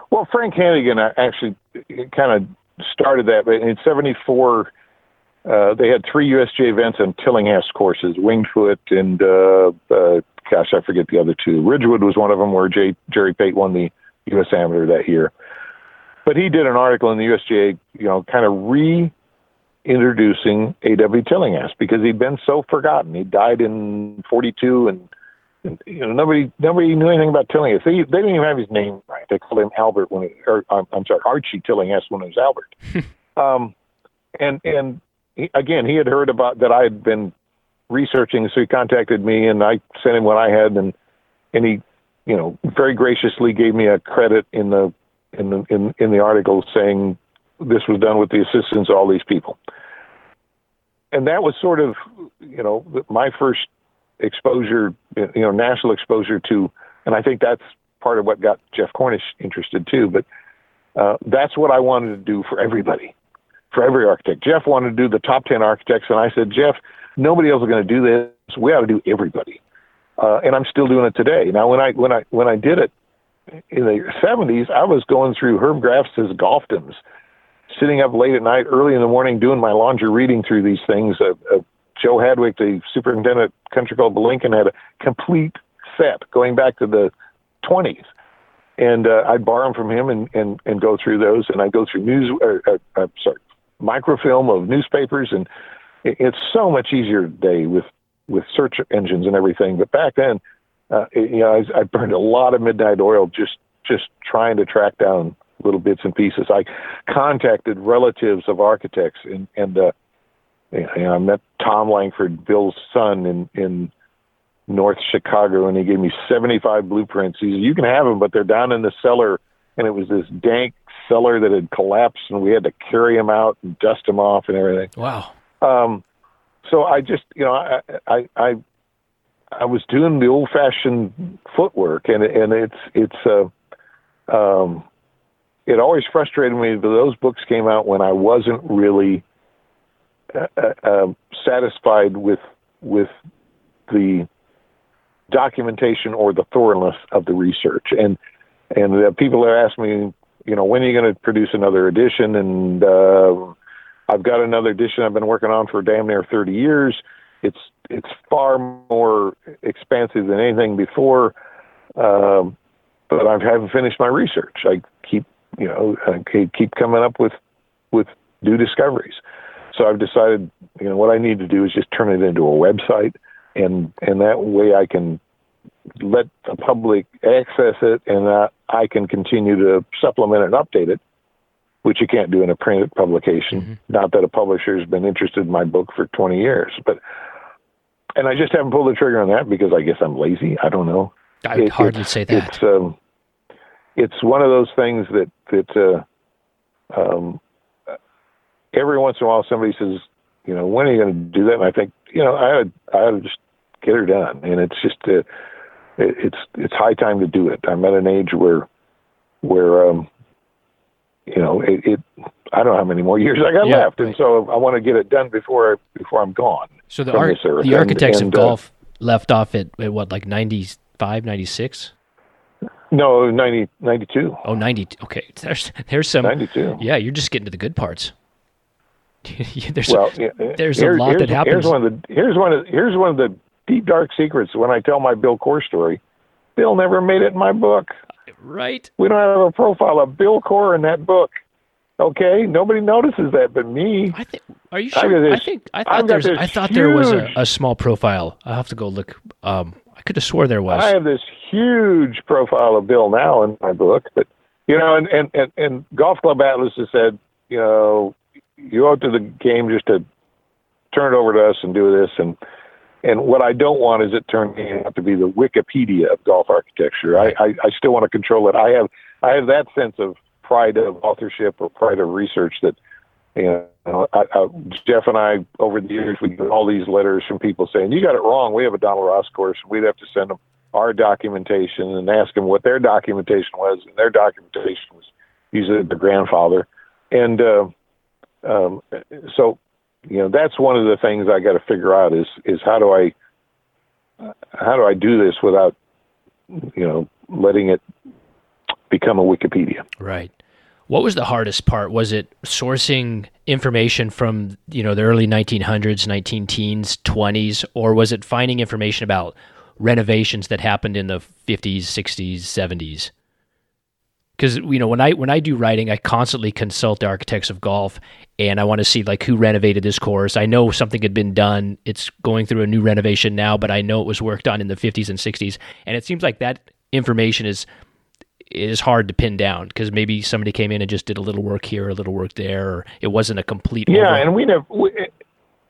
Well, Frank Hannigan actually kind of started that, but in seventy-four Uh, they had three U S G A events on Tillinghast courses, Wingfoot and, uh, uh, gosh, I forget the other two. Ridgewood was one of them, where J- Jerry Pate won the U S Amateur that year. But he did an article in the U S G A, you know, kind of reintroducing A W. Tillinghast, because he'd been so forgotten. He died in forty-two, and, and you know, nobody nobody knew anything about Tillinghast. They, they didn't even have his name right. They called him Albert when, it, or I'm sorry, Archie Tillinghast when it was Albert. um, and and. Again, he had heard about that I had been researching, so he contacted me, and I sent him what I had, and and he, you know, very graciously gave me a credit in the in the in, in the article, saying this was done with the assistance of all these people. And that was sort of, you know, my first exposure, you know, national exposure to, and I think that's part of what got Jeff Cornish interested too. But Uh, that's what I wanted to do for everybody, for every architect. Jeff wanted to do the top ten architects, and I said, Jeff, nobody else is going to do this. We ought to do everybody. Uh, and I'm still doing it today. Now, when I when I when I did it in the seventies, I was going through Herb Graff's golfdoms, sitting up late at night, early in the morning, doing my laundry, reading through these things. Uh, uh, Joe Hadwick, the superintendent at Country Club Lincoln, had a complete set going back to the twenties, and uh, I'd borrow them from him and, and and go through those, and I'd go through news, uh, uh, uh, sorry, microfilm of newspapers, and it, it's so much easier today with. with search engines and everything. But back then, uh, it, you know, I, was, I burned a lot of midnight oil just, just trying to track down little bits and pieces. I contacted relatives of architects, and, and uh, you know, I met Tom Langford, Bill's son, in, in North Chicago, and he gave me seventy-five blueprints. He said, you can have them, but they're down in the cellar. And it was this dank cellar that had collapsed, and we had to carry them out and dust them off and everything. Wow. Um, So I just, you know, I, I, I, I was doing the old fashioned footwork, and, and it's, it's, uh, um, it always frustrated me that those books came out when I wasn't really uh, uh, satisfied with, with the documentation or the thoroughness of the research. And, and the people that asked me, you know, when are you going to produce another edition? And, uh, I've got another edition I've been working on for damn near thirty years. It's it's far more expansive than anything before, um, but I haven't finished my research. I keep you know I keep coming up with with new discoveries. So I've decided you know what I need to do is just turn it into a website, and and that way I can let the public access it, and I, I can continue to supplement and update it, which you can't do in a printed publication. Mm-hmm. Not that a publisher's been interested in my book for twenty years, but, and I just haven't pulled the trigger on that because I guess I'm lazy. I don't know. I would it, hardly say that. It's, um, it's one of those things that, that, uh, um, every once in a while somebody says, you know, when are you going to do that? And I think, you know, I would, I would just get her done. And it's just, uh, it, it's, it's high time to do it. I'm at an age where, where, um, you know, it, it, I don't know how many more years I got yeah, left. And right. so I want to get it done before, before I'm gone. So the, ar- the Architects and, of and, Golf uh, left off at, at what, like ninety-five, ninety-six? No, ninety, ninety-two. Oh, ninety. Okay. There's, there's some, ninety-two. Yeah. You're just getting to the good parts. there's well, yeah, there's here, a lot that happens. Here's one of the, here's one of, here's one of the deep, dark secrets. When I tell my Bill Coore story, Bill never made it in my book. Right. We don't have a profile of Bill Coore in that book. Okay, nobody notices that but me. I think. Are you sure? I, I think. I thought, there's, I thought huge, there was a, a small profile. I'll have to go look. Um, I could have swore there was. I have this huge profile of Bill now in my book, but you know, and and, and, and Golf Club Atlas has said, you know, you owe to the game just to turn it over to us and do this and. And what I don't want is it turning out to be the Wikipedia of golf architecture. I, I, I still want to control it. I have I have that sense of pride of authorship or pride of research that, you know, I, I, Jeff and I, over the years, we get all these letters from people saying, you got it wrong. We have a Donald Ross course. We'd have to send them our documentation and ask them what their documentation was. And their documentation was usually the grandfather. And uh, um, so... You know, that's one of the things I got to figure out is, is how do I, how do I do this without, you know, letting it become a Wikipedia? Right. What was the hardest part? Was it sourcing information from, you know, the early nineteen hundreds, nineteen teens, twenties, or was it finding information about renovations that happened in the fifties, sixties, seventies? Because, you know, when I when I do writing, I constantly consult the Architects of Golf, and I want to see, like, who renovated this course. I know something had been done. It's going through a new renovation now, but I know it was worked on in the fifties and sixties. And it seems like that information is is hard to pin down because maybe somebody came in and just did a little work here, a little work there, or it wasn't a complete. Yeah, over- and we never. We,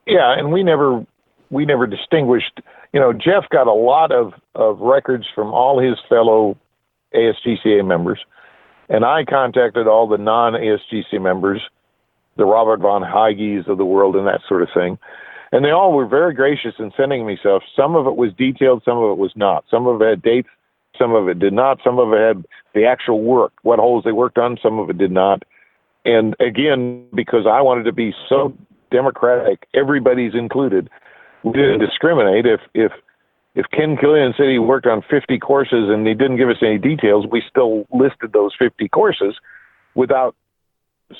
yeah, and we never we never distinguished. You know, Jeff got a lot of, of records from all his fellow A S G C A members. And I contacted all the non-A S G C members, the Robert von Huygens of the world and that sort of thing. And they all were very gracious in sending me stuff. Some of it was detailed, some of it was not. Some of it had dates, Some of it did not. Some of it had the actual work, what holes they worked on. Some of it did not. And again, because I wanted to be so democratic, everybody's included. We didn't discriminate. If if if Ken Killian said he worked on fifty courses and he didn't give us any details, we still listed those fifty courses without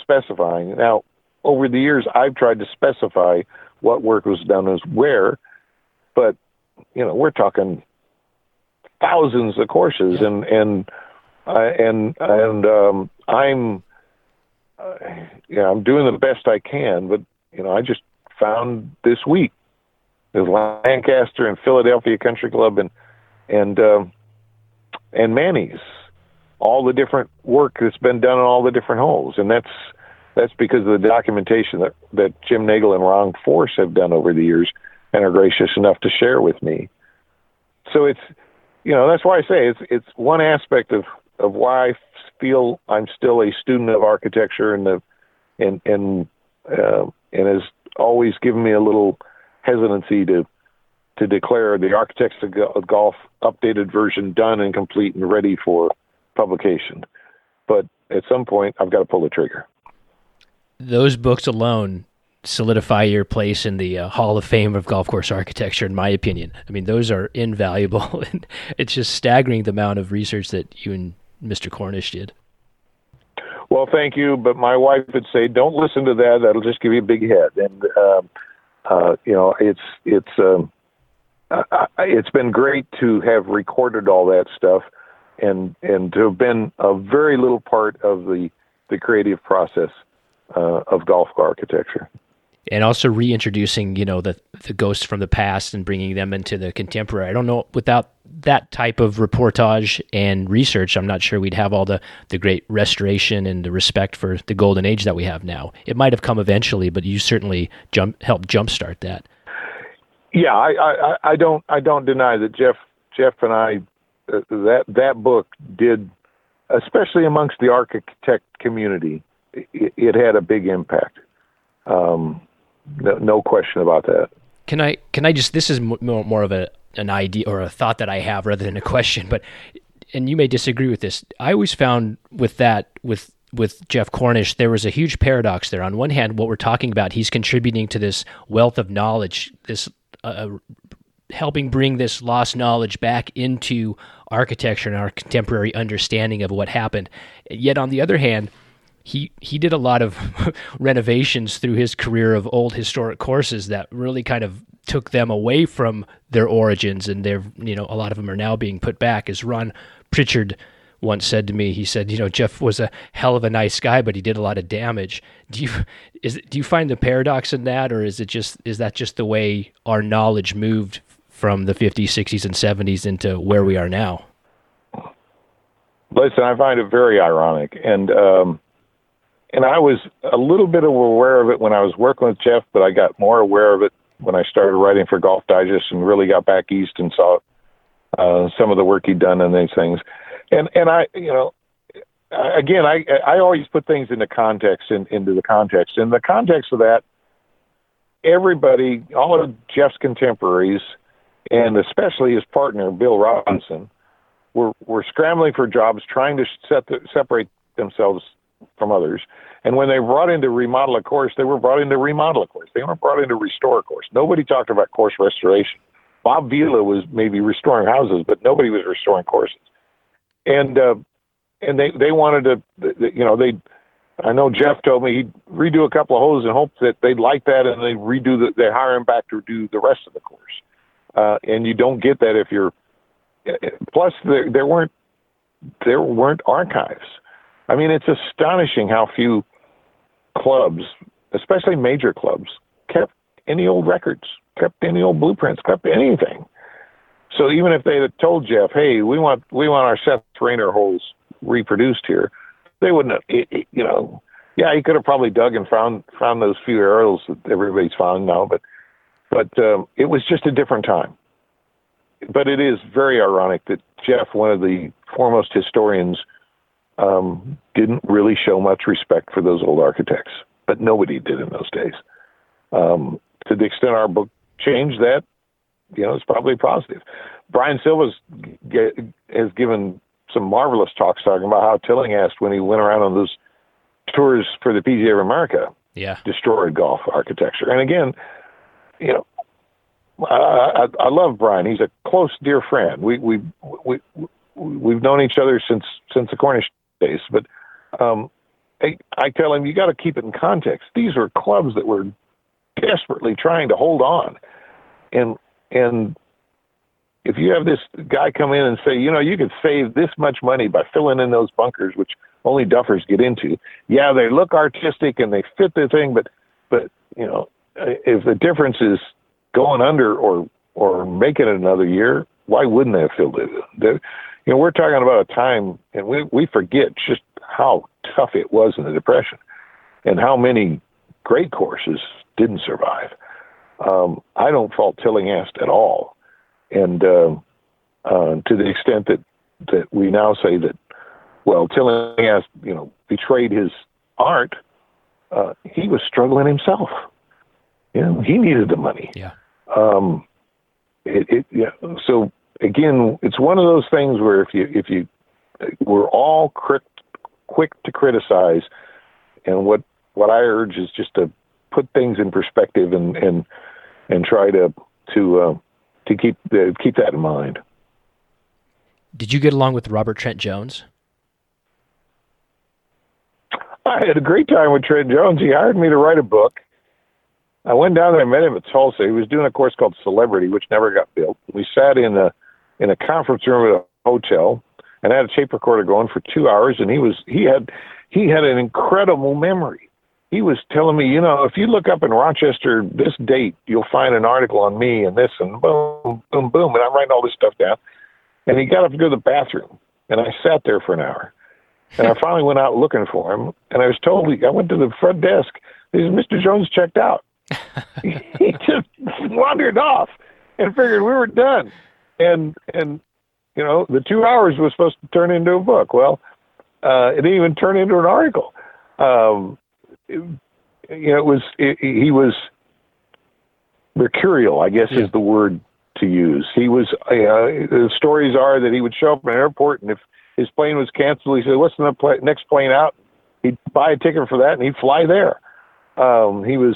specifying. Now, over the years, I've tried to specify what work was done as where, but you know, we're talking thousands of courses, yeah. and and uh, and and um, I'm uh, yeah, I'm doing the best I can, but you know, I just found this week with Lancaster and Philadelphia Country Club and and um, and Manny's, all the different work that's been done on all the different holes, and that's that's because of the documentation that that Jim Nagel and Ron Force have done over the years and are gracious enough to share with me. So it's, you know, that's why I say it's it's one aspect of, of why I feel I'm still a student of architecture, and the and and uh, and has always given me a little hesitancy to to declare the Architects of Golf updated version done and complete and ready for publication. But at some point, I've got to pull the trigger. Those books alone solidify your place in the uh, Hall of Fame of golf course architecture, in my opinion. I mean, those are invaluable. And it's just staggering the amount of research that you and Mister Cornish did. Well, thank you. But my wife would say, don't listen to that. That'll just give you a big head. And, um, uh, you know, it's, it's, um, I, I, it's been great to have recorded all that stuff and, and to have been a very little part of the, the creative process uh, of golf architecture. And also reintroducing, you know, the the ghosts from the past and bringing them into the contemporary. I don't know, without that type of reportage and research, I'm not sure we'd have all the, the great restoration and the respect for the golden age that we have now. It might have come eventually, but you certainly jump, helped jumpstart that. Yeah, I, I, I don't I don't deny that Jeff Jeff and I, uh, that that book did, especially amongst the architect community, it, it had a big impact. Um, No, no question about that. Can I, can I just, this is m- more of a, an idea or a thought that I have rather than a question, but, and you may disagree with this. I always found with that, with, with Jeff Cornish, there was a huge paradox there. On one hand, what we're talking about, he's contributing to this wealth of knowledge, this, uh, helping bring this lost knowledge back into architecture and our contemporary understanding of what happened. Yet on the other hand, He he did a lot of renovations through his career of old historic courses that really kind of took them away from their origins, and they're, you know, a lot of them are now being put back. As Ron Pritchard once said to me, he said, you know, Jeff was a hell of a nice guy, but he did a lot of damage. Do you is do you find the paradox in that, or is it just is that just the way our knowledge moved from the fifties, sixties, and seventies into where we are now? Listen, I find it very ironic, and. Um... And I was a little bit aware of it when I was working with Jeff, but I got more aware of it when I started writing for Golf Digest and really got back east and saw uh, some of the work he'd done and these things. And and I, you know, again, I I always put things into context and into the context. In the context of that, everybody, all of Jeff's contemporaries, and especially his partner Bill Robinson, were were scrambling for jobs, trying to set the, separate themselves from others. And when they brought in to remodel a course, they were brought in to remodel a course. They weren't brought in to restore a course. Nobody talked about course restoration. Bob Vila was maybe restoring houses, but nobody was restoring courses. And uh, and they, they wanted to, you know, they, I know Jeff told me he'd redo a couple of holes in hopes that they'd like that, and they redo the, they hire him back to do the rest of the course. Uh, and you don't get that if you're, plus there, there weren't, there weren't archives. I mean, it's astonishing how few clubs, especially major clubs, kept any old records, kept any old blueprints, kept anything. So even if they had told Jeff, "Hey, we want we want our Seth Raynor holes reproduced here," they wouldn't have. It, it, you know, yeah, he could have probably dug and found found those few arrows that everybody's found now, but but um, it was just a different time. But it is very ironic that Jeff, one of the foremost historians, Um, didn't really show much respect for those old architects, but nobody did in those days. Um, to the extent our book changed that, you know, it's probably positive. Brian Silva's get, has given some marvelous talks talking about how Tillinghast, when he went around on those tours for the P G A of America, yeah. destroyed golf architecture. And again, you know, I, I, I love Brian. He's a close, dear friend. We we we we've known each other since since the Cornish days. But um, I, I tell him, you got to keep it in context. These were clubs that were desperately trying to hold on, and and if you have this guy come in and say, you know, you could save this much money by filling in those bunkers, which only duffers get into. Yeah, they look artistic and they fit the thing, but but you know, if the difference is going under or or making it another year, why wouldn't they have filled it? They're, you know, we're talking about a time, and we, we forget just how tough it was in the Depression and how many great courses didn't survive. Um, I don't fault Tillinghast at all. And uh, uh, to the extent that, that we now say that, well, Tillinghast, you know, betrayed his art, uh, he was struggling himself. You know, he needed the money. Yeah. Um, it, it, yeah. So again, it's one of those things where if you if you we're all quick quick to criticize, and what, what I urge is just to put things in perspective and and, and try to to uh, to keep uh, keep that in mind. Did you get along with Robert Trent Jones? I had a great time with Trent Jones. He hired me to write a book. I went down there and met him at Tulsa. He was doing a course called Celebrity, which never got built. We sat in a in a conference room at a hotel, and I had a tape recorder going for two hours. And he was he had he had an incredible memory. He was telling me, you know, if you look up in Rochester this date, you'll find an article on me and this and boom, boom, boom. And I'm writing all this stuff down. And he got up to go to the bathroom, and I sat there for an hour. And I finally went out looking for him, and I was told I went to the front desk. He said, Mister Jones checked out. He just wandered off and figured we were done. And, and you know, the two hours was supposed to turn into a book. Well, uh, it didn't even turn into an article. Um, it, you know, it was, it, he was mercurial, I guess yeah. is the word to use. He was, uh, the stories are that he would show up at an airport, and if his plane was canceled, he said, what's the pl- next plane out? He'd buy a ticket for that, and he'd fly there. Um, he was...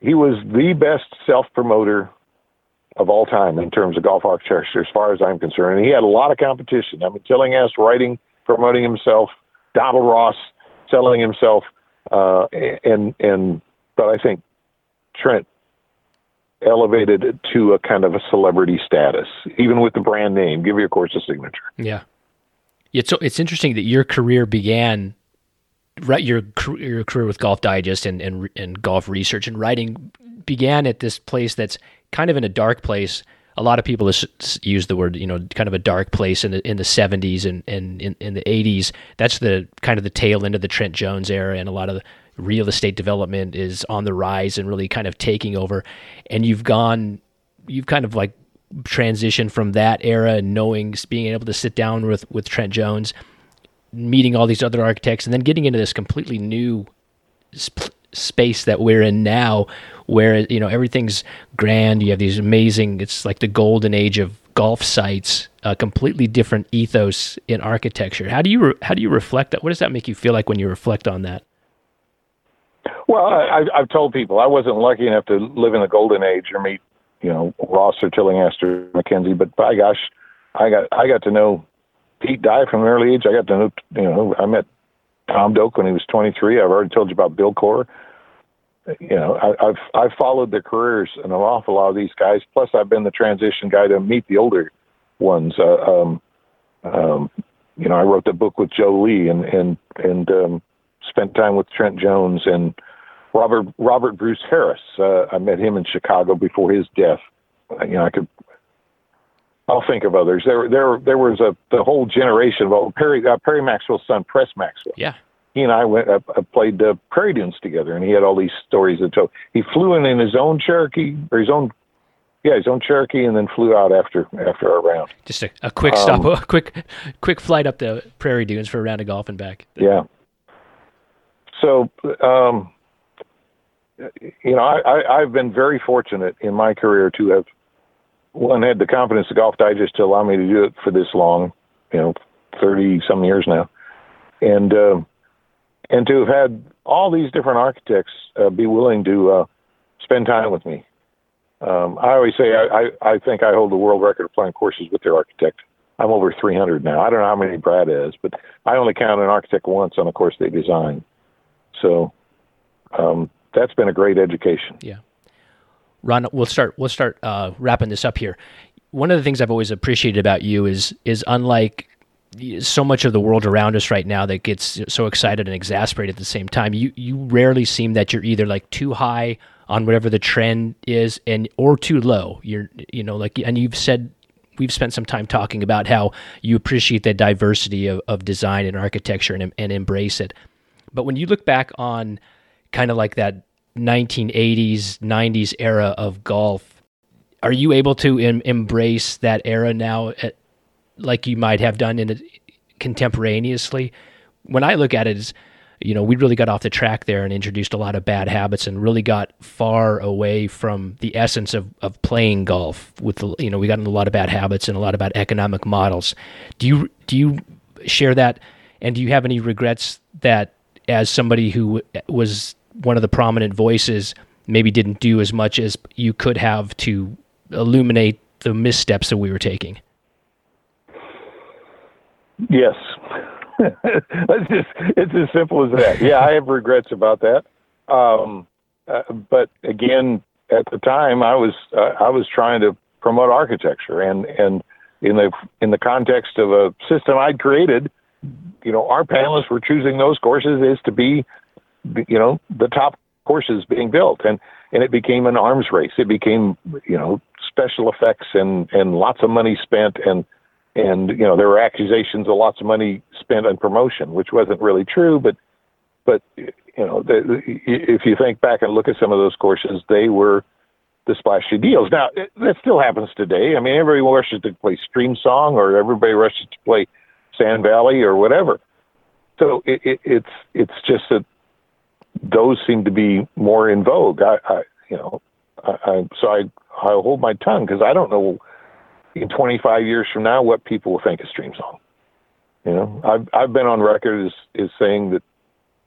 He was the best self-promoter of all time in terms of golf architecture, as far as I'm concerned. And he had a lot of competition. I mean, Tillinghast writing, promoting himself, Donald Ross selling himself, uh, and and but I think Trent elevated it to a kind of a celebrity status, even with the brand name. Give your course a signature. Yeah, it's it's interesting that your career began. Right, your your career with Golf Digest and, and and golf research and writing began at this place that's kind of in a dark place. A lot of people use the word, you know, kind of a dark place in the in the seventies and and in, in the eighties. That's the kind of the tail end of the Trent Jones era, and a lot of the real estate development is on the rise and really kind of taking over. And you've gone, you've kind of like transitioned from that era and knowing, being able to sit down with with Trent Jones, meeting all these other architects, and then getting into this completely new sp- space that we're in now, where, you know, everything's grand. You have these amazing, it's like the golden age of golf sites, a completely different ethos in architecture. How do you, re- how do you reflect that? What does that make you feel like when you reflect on that? Well, I, I've told people I wasn't lucky enough to live in the golden age or meet, you know, Ross or Tillinghast or McKenzie, but by gosh, I got, I got to know Pete Dye from an early age. I got to know, you know, I met Tom Doak when he was twenty-three. I've already told you about Bill Coore. You know, I, I've I've followed their careers and an awful lot of these guys. Plus, I've been the transition guy to meet the older ones. Uh, um, um, you know, I wrote the book with Joe Lee and and and um, spent time with Trent Jones and Robert Robert Bruce Harris. Uh, I met him in Chicago before his death. You know, I could. I'll think of others. There, there, there was a the whole generation of old Perry, uh, Perry Maxwell's son, Press Maxwell. Yeah, he and I went up, uh, played the uh, Prairie Dunes together, and he had all these stories that told. He flew in in his own Cherokee, or his own, yeah, his own Cherokee, and then flew out after after our round. Just a, a quick stop, um, a quick, quick flight up the Prairie Dunes for a round of golf and back. Yeah. So, um, you know, I, I I've been very fortunate in my career to have one had the confidence of Golf Digest to allow me to do it for this long, you know, thirty some years now. And, um, uh, and to have had all these different architects, uh, be willing to, uh, spend time with me. Um, I always say, I, I, I think I hold the world record of playing courses with their architect. I'm over three hundred now. I don't know how many Brad is, but I only count an architect once on a course they designed. So, um, that's been a great education. Yeah. Ron, we'll start, we'll start, uh, wrapping this up here. One of the things I've always appreciated about you is, is unlike so much of the world around us right now that gets so excited and exasperated at the same time, you, you rarely seem that you're either like too high on whatever the trend is and, or too low. You're, you know, like, and you've said, we've spent some time talking about how you appreciate the diversity of, of design and architecture and, and embrace it. But when you look back on kind of like that nineteen eighties, nineties era of golf, are you able to em- embrace that era now at, like you might have done in it contemporaneously? When I look at it, is, you know, we really got off the track there and introduced a lot of bad habits and really got far away from the essence of, of playing golf with, you know, we got into a lot of bad habits and a lot about economic models. Do you, do you share that? And do you have any regrets that as somebody who was one of the prominent voices, maybe didn't do as much as you could have to illuminate the missteps that we were taking? Yes. Let's just, it's as simple as that. Yeah, I have regrets about that. Um, uh, but again, at the time, I was uh, I was trying to promote architecture, and, and in the in the context of a system I'd created, you know, our panelists were choosing those courses as to be, you know, the top courses being built, and and it became an arms race. It became, you know, special effects and and lots of money spent, and. And, you know, there were accusations of lots of money spent on promotion, which wasn't really true. But, but you know, the, the, if you think back and look at some of those courses, they were the splashy deals. Now, it, that still happens today. I mean, everybody rushes to play Stream Song, or everybody rushes to play Sand Valley or whatever. So it, it, it's it's just that those seem to be more in vogue. I, I you know, I, I, so I, I hold my tongue because I don't know in twenty-five years from now what people will think of Stream Song. You know, I've, I've been on record as, as saying that,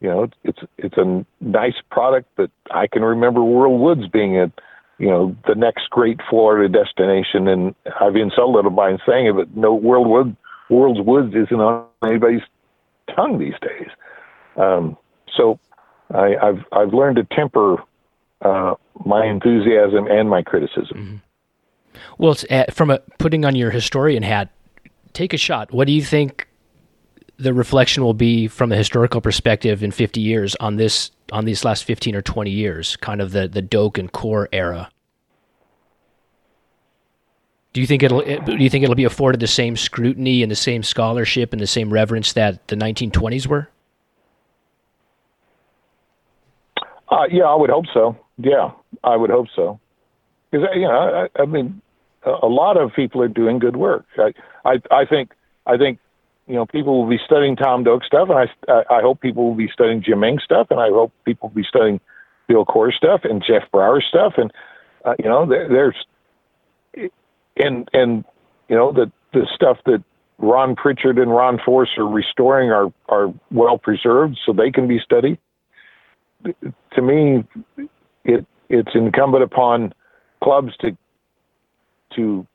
you know, it's, it's a nice product, but I can remember World Woods being a, you know, the next great Florida destination. And I've insulted them by saying it, but no, World Woods, World Woods isn't on anybody's tongue these days. Um, so I, I've, I've learned to temper, uh, my enthusiasm and my criticism. Mm-hmm. Well, it's at, from a, putting on your historian hat, take a shot. What do you think the reflection will be from a historical perspective in fifty years on this, on these last fifteen or twenty years, kind of the, the Doak and Coore era? Do you think it'll it, do you think it'll be afforded the same scrutiny and the same scholarship and the same reverence that the nineteen twenties were? Uh, yeah, I would hope so. Yeah, I would hope so. Because, you know, I, I mean, a lot of people are doing good work. I, I, I think, I think, you know, people will be studying Tom Doak stuff, and I, I, I hope people will be studying Jim Engh stuff, and I hope people will be studying Bill Coore stuff and Jeff Brower stuff, and uh, you know, there, there's, and and you know, the the stuff that Ron Pritchard and Ron Force are restoring are are well preserved, so they can be studied. To me, it it's incumbent upon clubs to to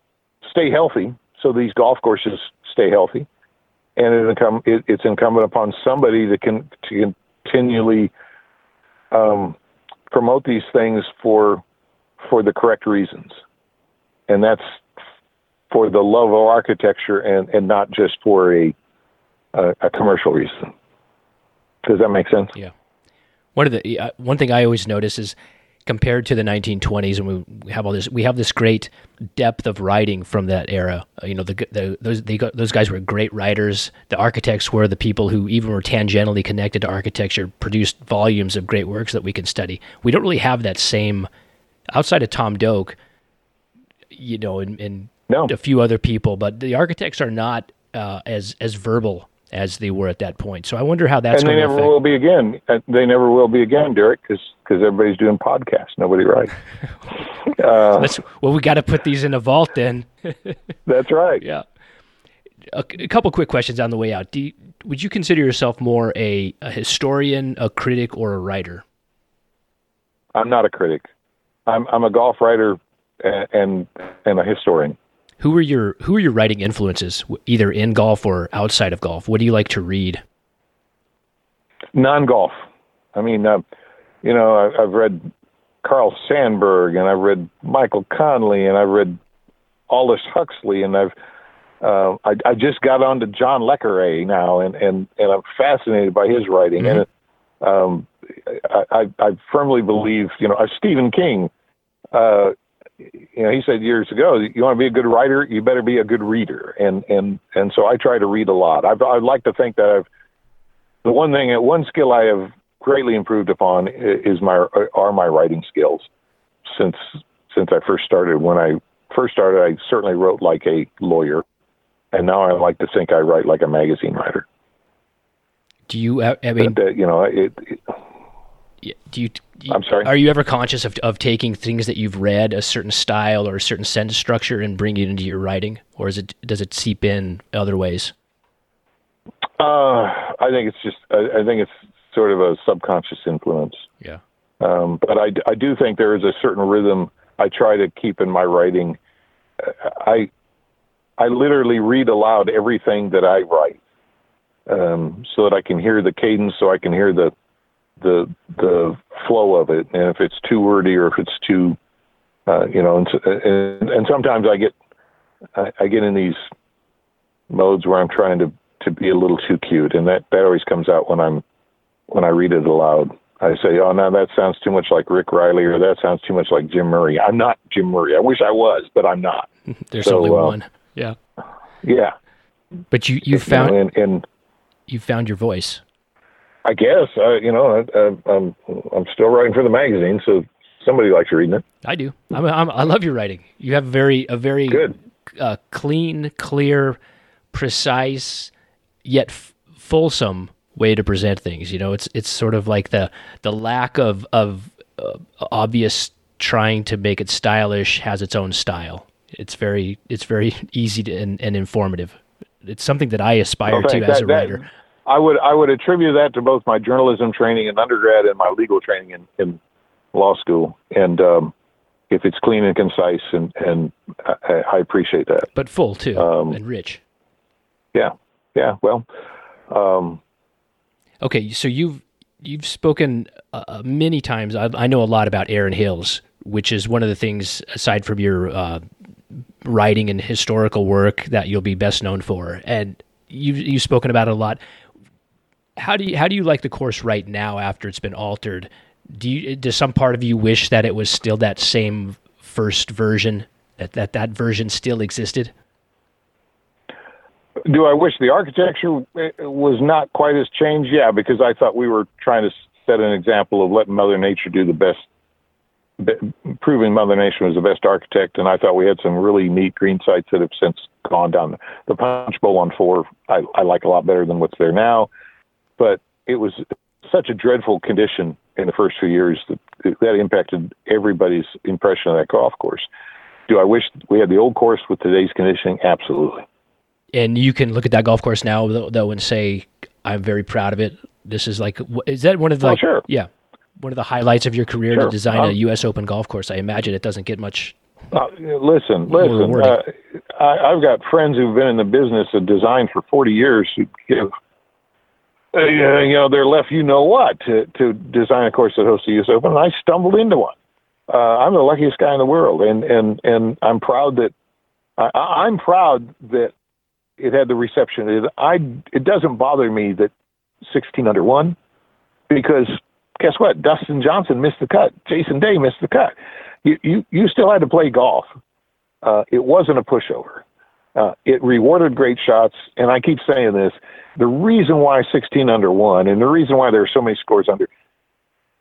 stay healthy, so these golf courses stay healthy, and it incum- it, it's incumbent upon somebody that can to continually um, promote these things for for the correct reasons, and that's for the love of architecture and, and not just for a a, a commercial reason. Does that make sense? Yeah. One of the uh, one thing I always notice is, compared to the nineteen twenties, and we have all this, we have this great depth of writing from that era. You know, the, the those they got, those guys were great writers. The architects were the people who, even were tangentially connected to architecture, produced volumes of great works that we can study. We don't really have that same, outside of Tom Doak, you know, and, and no. a few other people. But the architects are not uh, as as verbal as they were at that point. So I wonder how that's going to affect. And they never will be again. They never will be again, Derek, because everybody's doing podcasts. Nobody writes. Uh, so that's, well, we got to put these in a vault then. That's right. Yeah. A, a couple quick questions on the way out. Do you, would you consider yourself more a, a historian, a critic, or a writer? I'm not a critic. I'm I'm a golf writer and and, and a historian. Who are your Who are your writing influences, either in golf or outside of golf? What do you like to read? Non-golf. I mean, uh, you know, I, I've read Carl Sandburg, and I've read Michael Conley, and I've read Aldous Huxley, and I've uh, I, I just got on to John Le Carre now, and, and, and I'm fascinated by his writing. Mm-hmm. And it, um, I, I I firmly believe, you know, uh, Stephen King. Uh, You know, he said years ago, you want to be a good writer, you better be a good reader. And and, and so I try to read a lot. I've, I'd like to think that I've, the one thing, one skill I have greatly improved upon is my are my writing skills. Since since I first started, when I first started, I certainly wrote like a lawyer. And now I like to think I write like a magazine writer. Do you, I mean... But, uh, you know, it... it Do you, do you, I'm sorry? Are you ever conscious of of taking things that you've read, a certain style or a certain sentence structure, and bringing it into your writing, or is it does it seep in other ways? Uh, I think it's just I, I think it's sort of a subconscious influence. Yeah. Um, but I, I do think there is a certain rhythm I try to keep in my writing. I I literally read aloud everything that I write, um, so that I can hear the cadence, so I can hear the the the flow of it, and if it's too wordy or if it's too uh, you know and, and and sometimes I get I, I get in these modes where I'm trying to, to be a little too cute, and that, that always comes out when I'm when I read it aloud. I say, oh no, that sounds too much like Rick Riley, or that sounds too much like Jim Murray. I'm not Jim Murray. I wish I was, but I'm not. There's so, only uh, one. Yeah. Yeah. But you, you found you know, and, and you found your voice. I guess, uh, you know, I, I, I'm I'm still writing for the magazine, so somebody likes reading it. I do. I'm, I'm, I love your writing. You have very a very good, uh, clean, clear, precise, yet f- fulsome way to present things. You know, it's it's sort of like the the lack of of uh, obvious trying to make it stylish has its own style. It's very it's very easy to, and, and informative. It's something that I aspire okay, to that, as a writer. That, I would I would attribute that to both my journalism training in undergrad and my legal training in, in law school. And um, if it's clean and concise, and, and I, I appreciate that. But full, too, um, and rich. Yeah, yeah, well. Um, okay, so you've, you've spoken uh, many times. I, I know a lot about Erin Hills, which is one of the things, aside from your uh, writing and historical work, that you'll be best known for. And you've, you've spoken about it a lot. How do you how do you like the course right now after it's been altered? Do you does some part of you wish that it was still that same first version, that that, that version still existed? Do I wish the architecture was not quite as changed? Yeah, because I thought we were trying to set an example of letting Mother Nature do the best, be, proving Mother Nature was the best architect, and I thought we had some really neat green sites that have since gone down. The Punch Bowl on four, I, I like a lot better than what's there now. But it was such a dreadful condition in the first few years that that impacted everybody's impression of that golf course. Do I wish we had the old course with today's conditioning? Absolutely. And you can look at that golf course now, though, and say, I'm very proud of it. This is like, is that one of the, oh, sure. yeah, one of the highlights of your career sure. to design um, a U S Open golf course? I imagine it doesn't get much. Uh, listen, listen, uh, I, I've got friends who've been in the business of design for forty years who give, Uh, you know, they're left, you know what, to, to design a course that hosts the U S Open, and I stumbled into one. Uh, I'm the luckiest guy in the world, and, and, and I'm proud that I, I'm proud that it had the reception. It, I, it doesn't bother me that sixteen under one, because guess what? Dustin Johnson missed the cut. Jason Day missed the cut. You you, you still had to play golf. Uh, it wasn't a pushover. Uh, it rewarded great shots, and I keep saying this. The reason why sixteen under one, and the reason why there are so many scores under,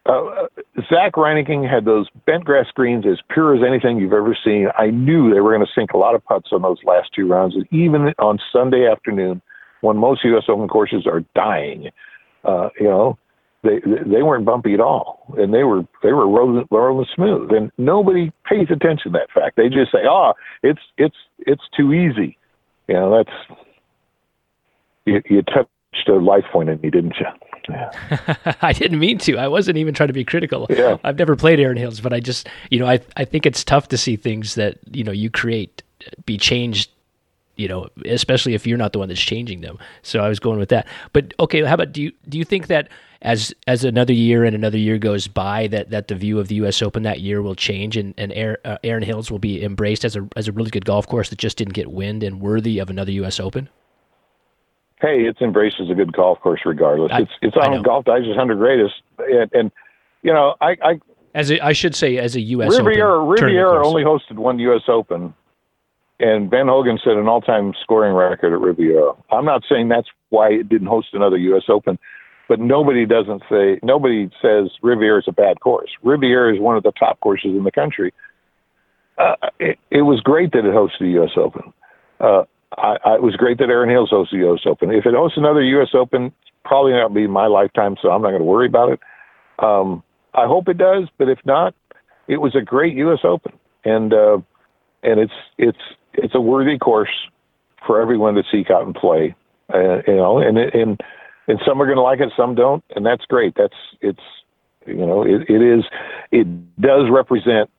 uh, Zach Reinking had those bent grass greens as pure as anything you've ever seen. I knew they were going to sink a lot of putts on those last two rounds. And even on Sunday afternoon, when most U S Open courses are dying. Uh, you know, they they weren't bumpy at all, and they were they were rolling, rolling smooth, and nobody pays attention to that fact. They just say, "Oh, it's it's it's too easy." You know, that's you, you touched a life point in me, didn't you? Yeah. I didn't mean to. I wasn't even trying to be critical. Yeah. I've never played Erin Hills, but I just, you know, I I think it's tough to see things that, you know, you create be changed, you know, especially if you're not the one that's changing them. So I was going with that. But okay, how about do you do you think that as as another year and another year goes by that that the view of the U S Open that year will change and and Erin uh, Erin Hills will be embraced as a as a really good golf course that just didn't get wind and worthy of another U S Open? Hey, it's embraced as a good golf course regardless. I, it's it's on Golf Digest one hundred greatest, and, and you know I, I as a, I should say as a U S Riviera Open Riviera only hosted one U S Open, and Ben Hogan set an all-time scoring record at Riviera. I'm not saying that's why it didn't host another U S Open, but nobody doesn't say nobody says Riviera is a bad course. Riviera is one of the top courses in the country. Uh, it, it was great that it hosted the U S Open. Uh, I, I, it was great that Erin Hills hosted the U S Open. If it hosts another U S Open, probably not be my lifetime, so I'm not going to worry about it. Um, I hope it does, but if not, it was a great U S Open, and uh, and it's it's it's a worthy course for everyone to seek out and play. Uh, you know, and and and some are going to like it, some don't, and that's great. That's it's you know it, it is it does represent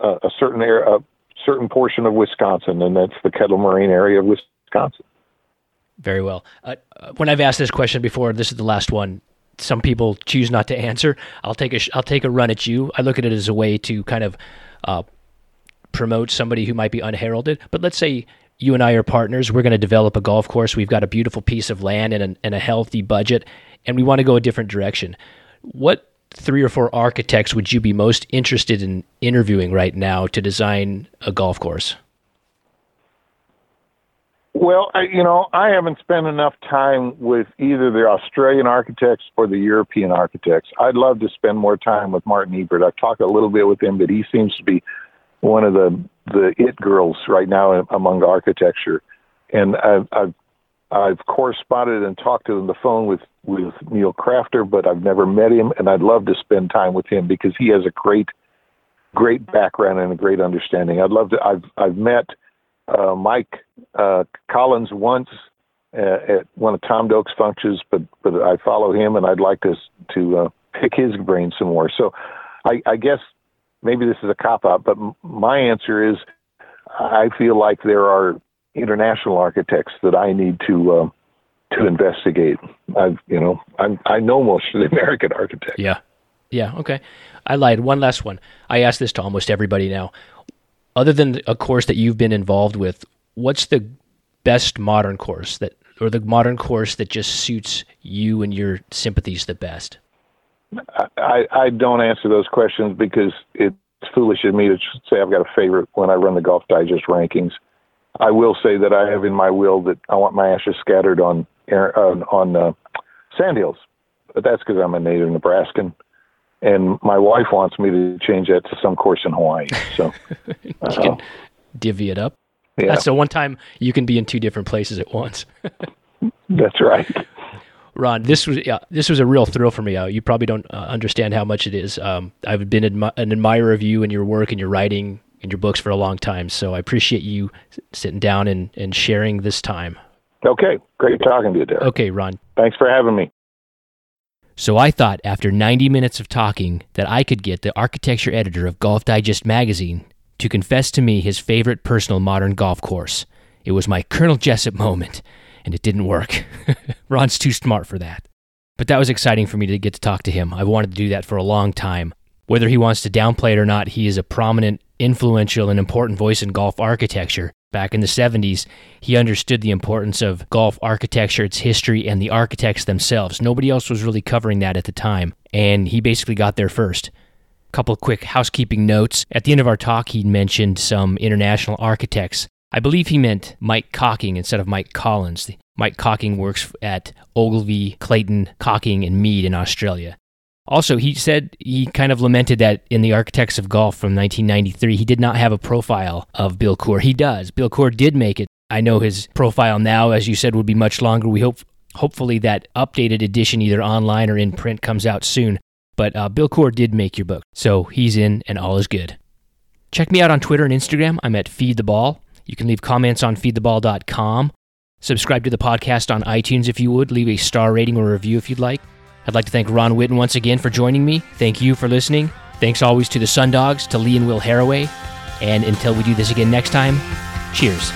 a, a certain era. A, certain portion of Wisconsin, and that's the Kettle Moraine area of Wisconsin. Very well. Uh, when I've asked this question before, this is the last one. Some people choose not to answer. I'll take a, sh- I'll take a run at you. I look at it as a way to kind of uh, promote somebody who might be unheralded, but let's say you and I are partners. We're going to develop a golf course. We've got a beautiful piece of land and a, and a healthy budget, and we want to go a different direction. What three or four architects would you be most interested in interviewing right now to design a golf course? Well, I, you know, I haven't spent enough time with either the Australian architects or the European architects. I'd love to spend more time with Martin Ebert. I've talked a little bit with him, but he seems to be one of the, the it girls right now among architecture. And I've, I've, I've corresponded and talked to him on the phone with, with Neil Crafter, but I've never met him, and I'd love to spend time with him because he has a great, great background and a great understanding. I'd love to. I've I've met uh, Mike uh, Collins once at, at one of Tom Doak's functions, but but I follow him, and I'd like to to uh, pick his brain some more. So, I, I guess maybe this is a cop out, but m- my answer is I feel like there are international architects that I need to um, to investigate. I've you know I I know most of the American architects. Yeah, yeah. Okay, I lied. One last one. I ask this to almost everybody now. Other than a course that you've been involved with, what's the best modern course that, or the modern course that just suits you and your sympathies the best? I I, I don't answer those questions because it's foolish of me to say I've got a favorite when I run the Golf Digest rankings. I will say that I have in my will that I want my ashes scattered on on, on uh, Sandhills, but that's because I'm a native Nebraskan, and my wife wants me to change that to some course in Hawaii. So you uh, can divvy it up. Yeah. That's the one time you can be in two different places at once. That's right. Ron, this was yeah, this was a real thrill for me. Uh, you probably don't uh, understand how much it is. Um, I've been admi- an admirer of you and your work and your writing in your books for a long time. So I appreciate you sitting down and, and sharing this time. Okay. Great talking to you, Derek. Okay, Ron. Thanks for having me. So I thought after ninety minutes of talking that I could get the architecture editor of Golf Digest magazine to confess to me his favorite personal modern golf course. It was my Colonel Jessup moment, and it didn't work. Ron's too smart for that. But that was exciting for me to get to talk to him. I've wanted to do that for a long time. Whether he wants to downplay it or not, he is a prominent, influential, and important voice in golf architecture. Back in the seventies, he understood the importance of golf architecture, its history, and the architects themselves. Nobody else was really covering that at the time, and he basically got there first. A couple quick housekeeping notes. At the end of our talk, he mentioned some international architects. I believe he meant Mike Cocking instead of Mike Collins. Mike Cocking works at Ogilvy, Clayton, Cocking, and Mead in Australia. Also, he said he kind of lamented that in The Architects of Golf from nineteen ninety-three, he did not have a profile of Bill Coore. He does. Bill Coore did make it. I know his profile now, as you said, would be much longer. We hope, hopefully that updated edition, either online or in print, comes out soon. But uh, Bill Coore did make your book, so he's in and all is good. Check me out on Twitter and Instagram. I'm at Feed the Ball. You can leave comments on feed the ball dot com. Subscribe to the podcast on iTunes if you would. Leave a star rating or review if you'd like. I'd like to thank Ron Whitten once again for joining me. Thank you for listening. Thanks always to the Sundogs, to Lee and Will Haraway. And until we do this again next time, cheers.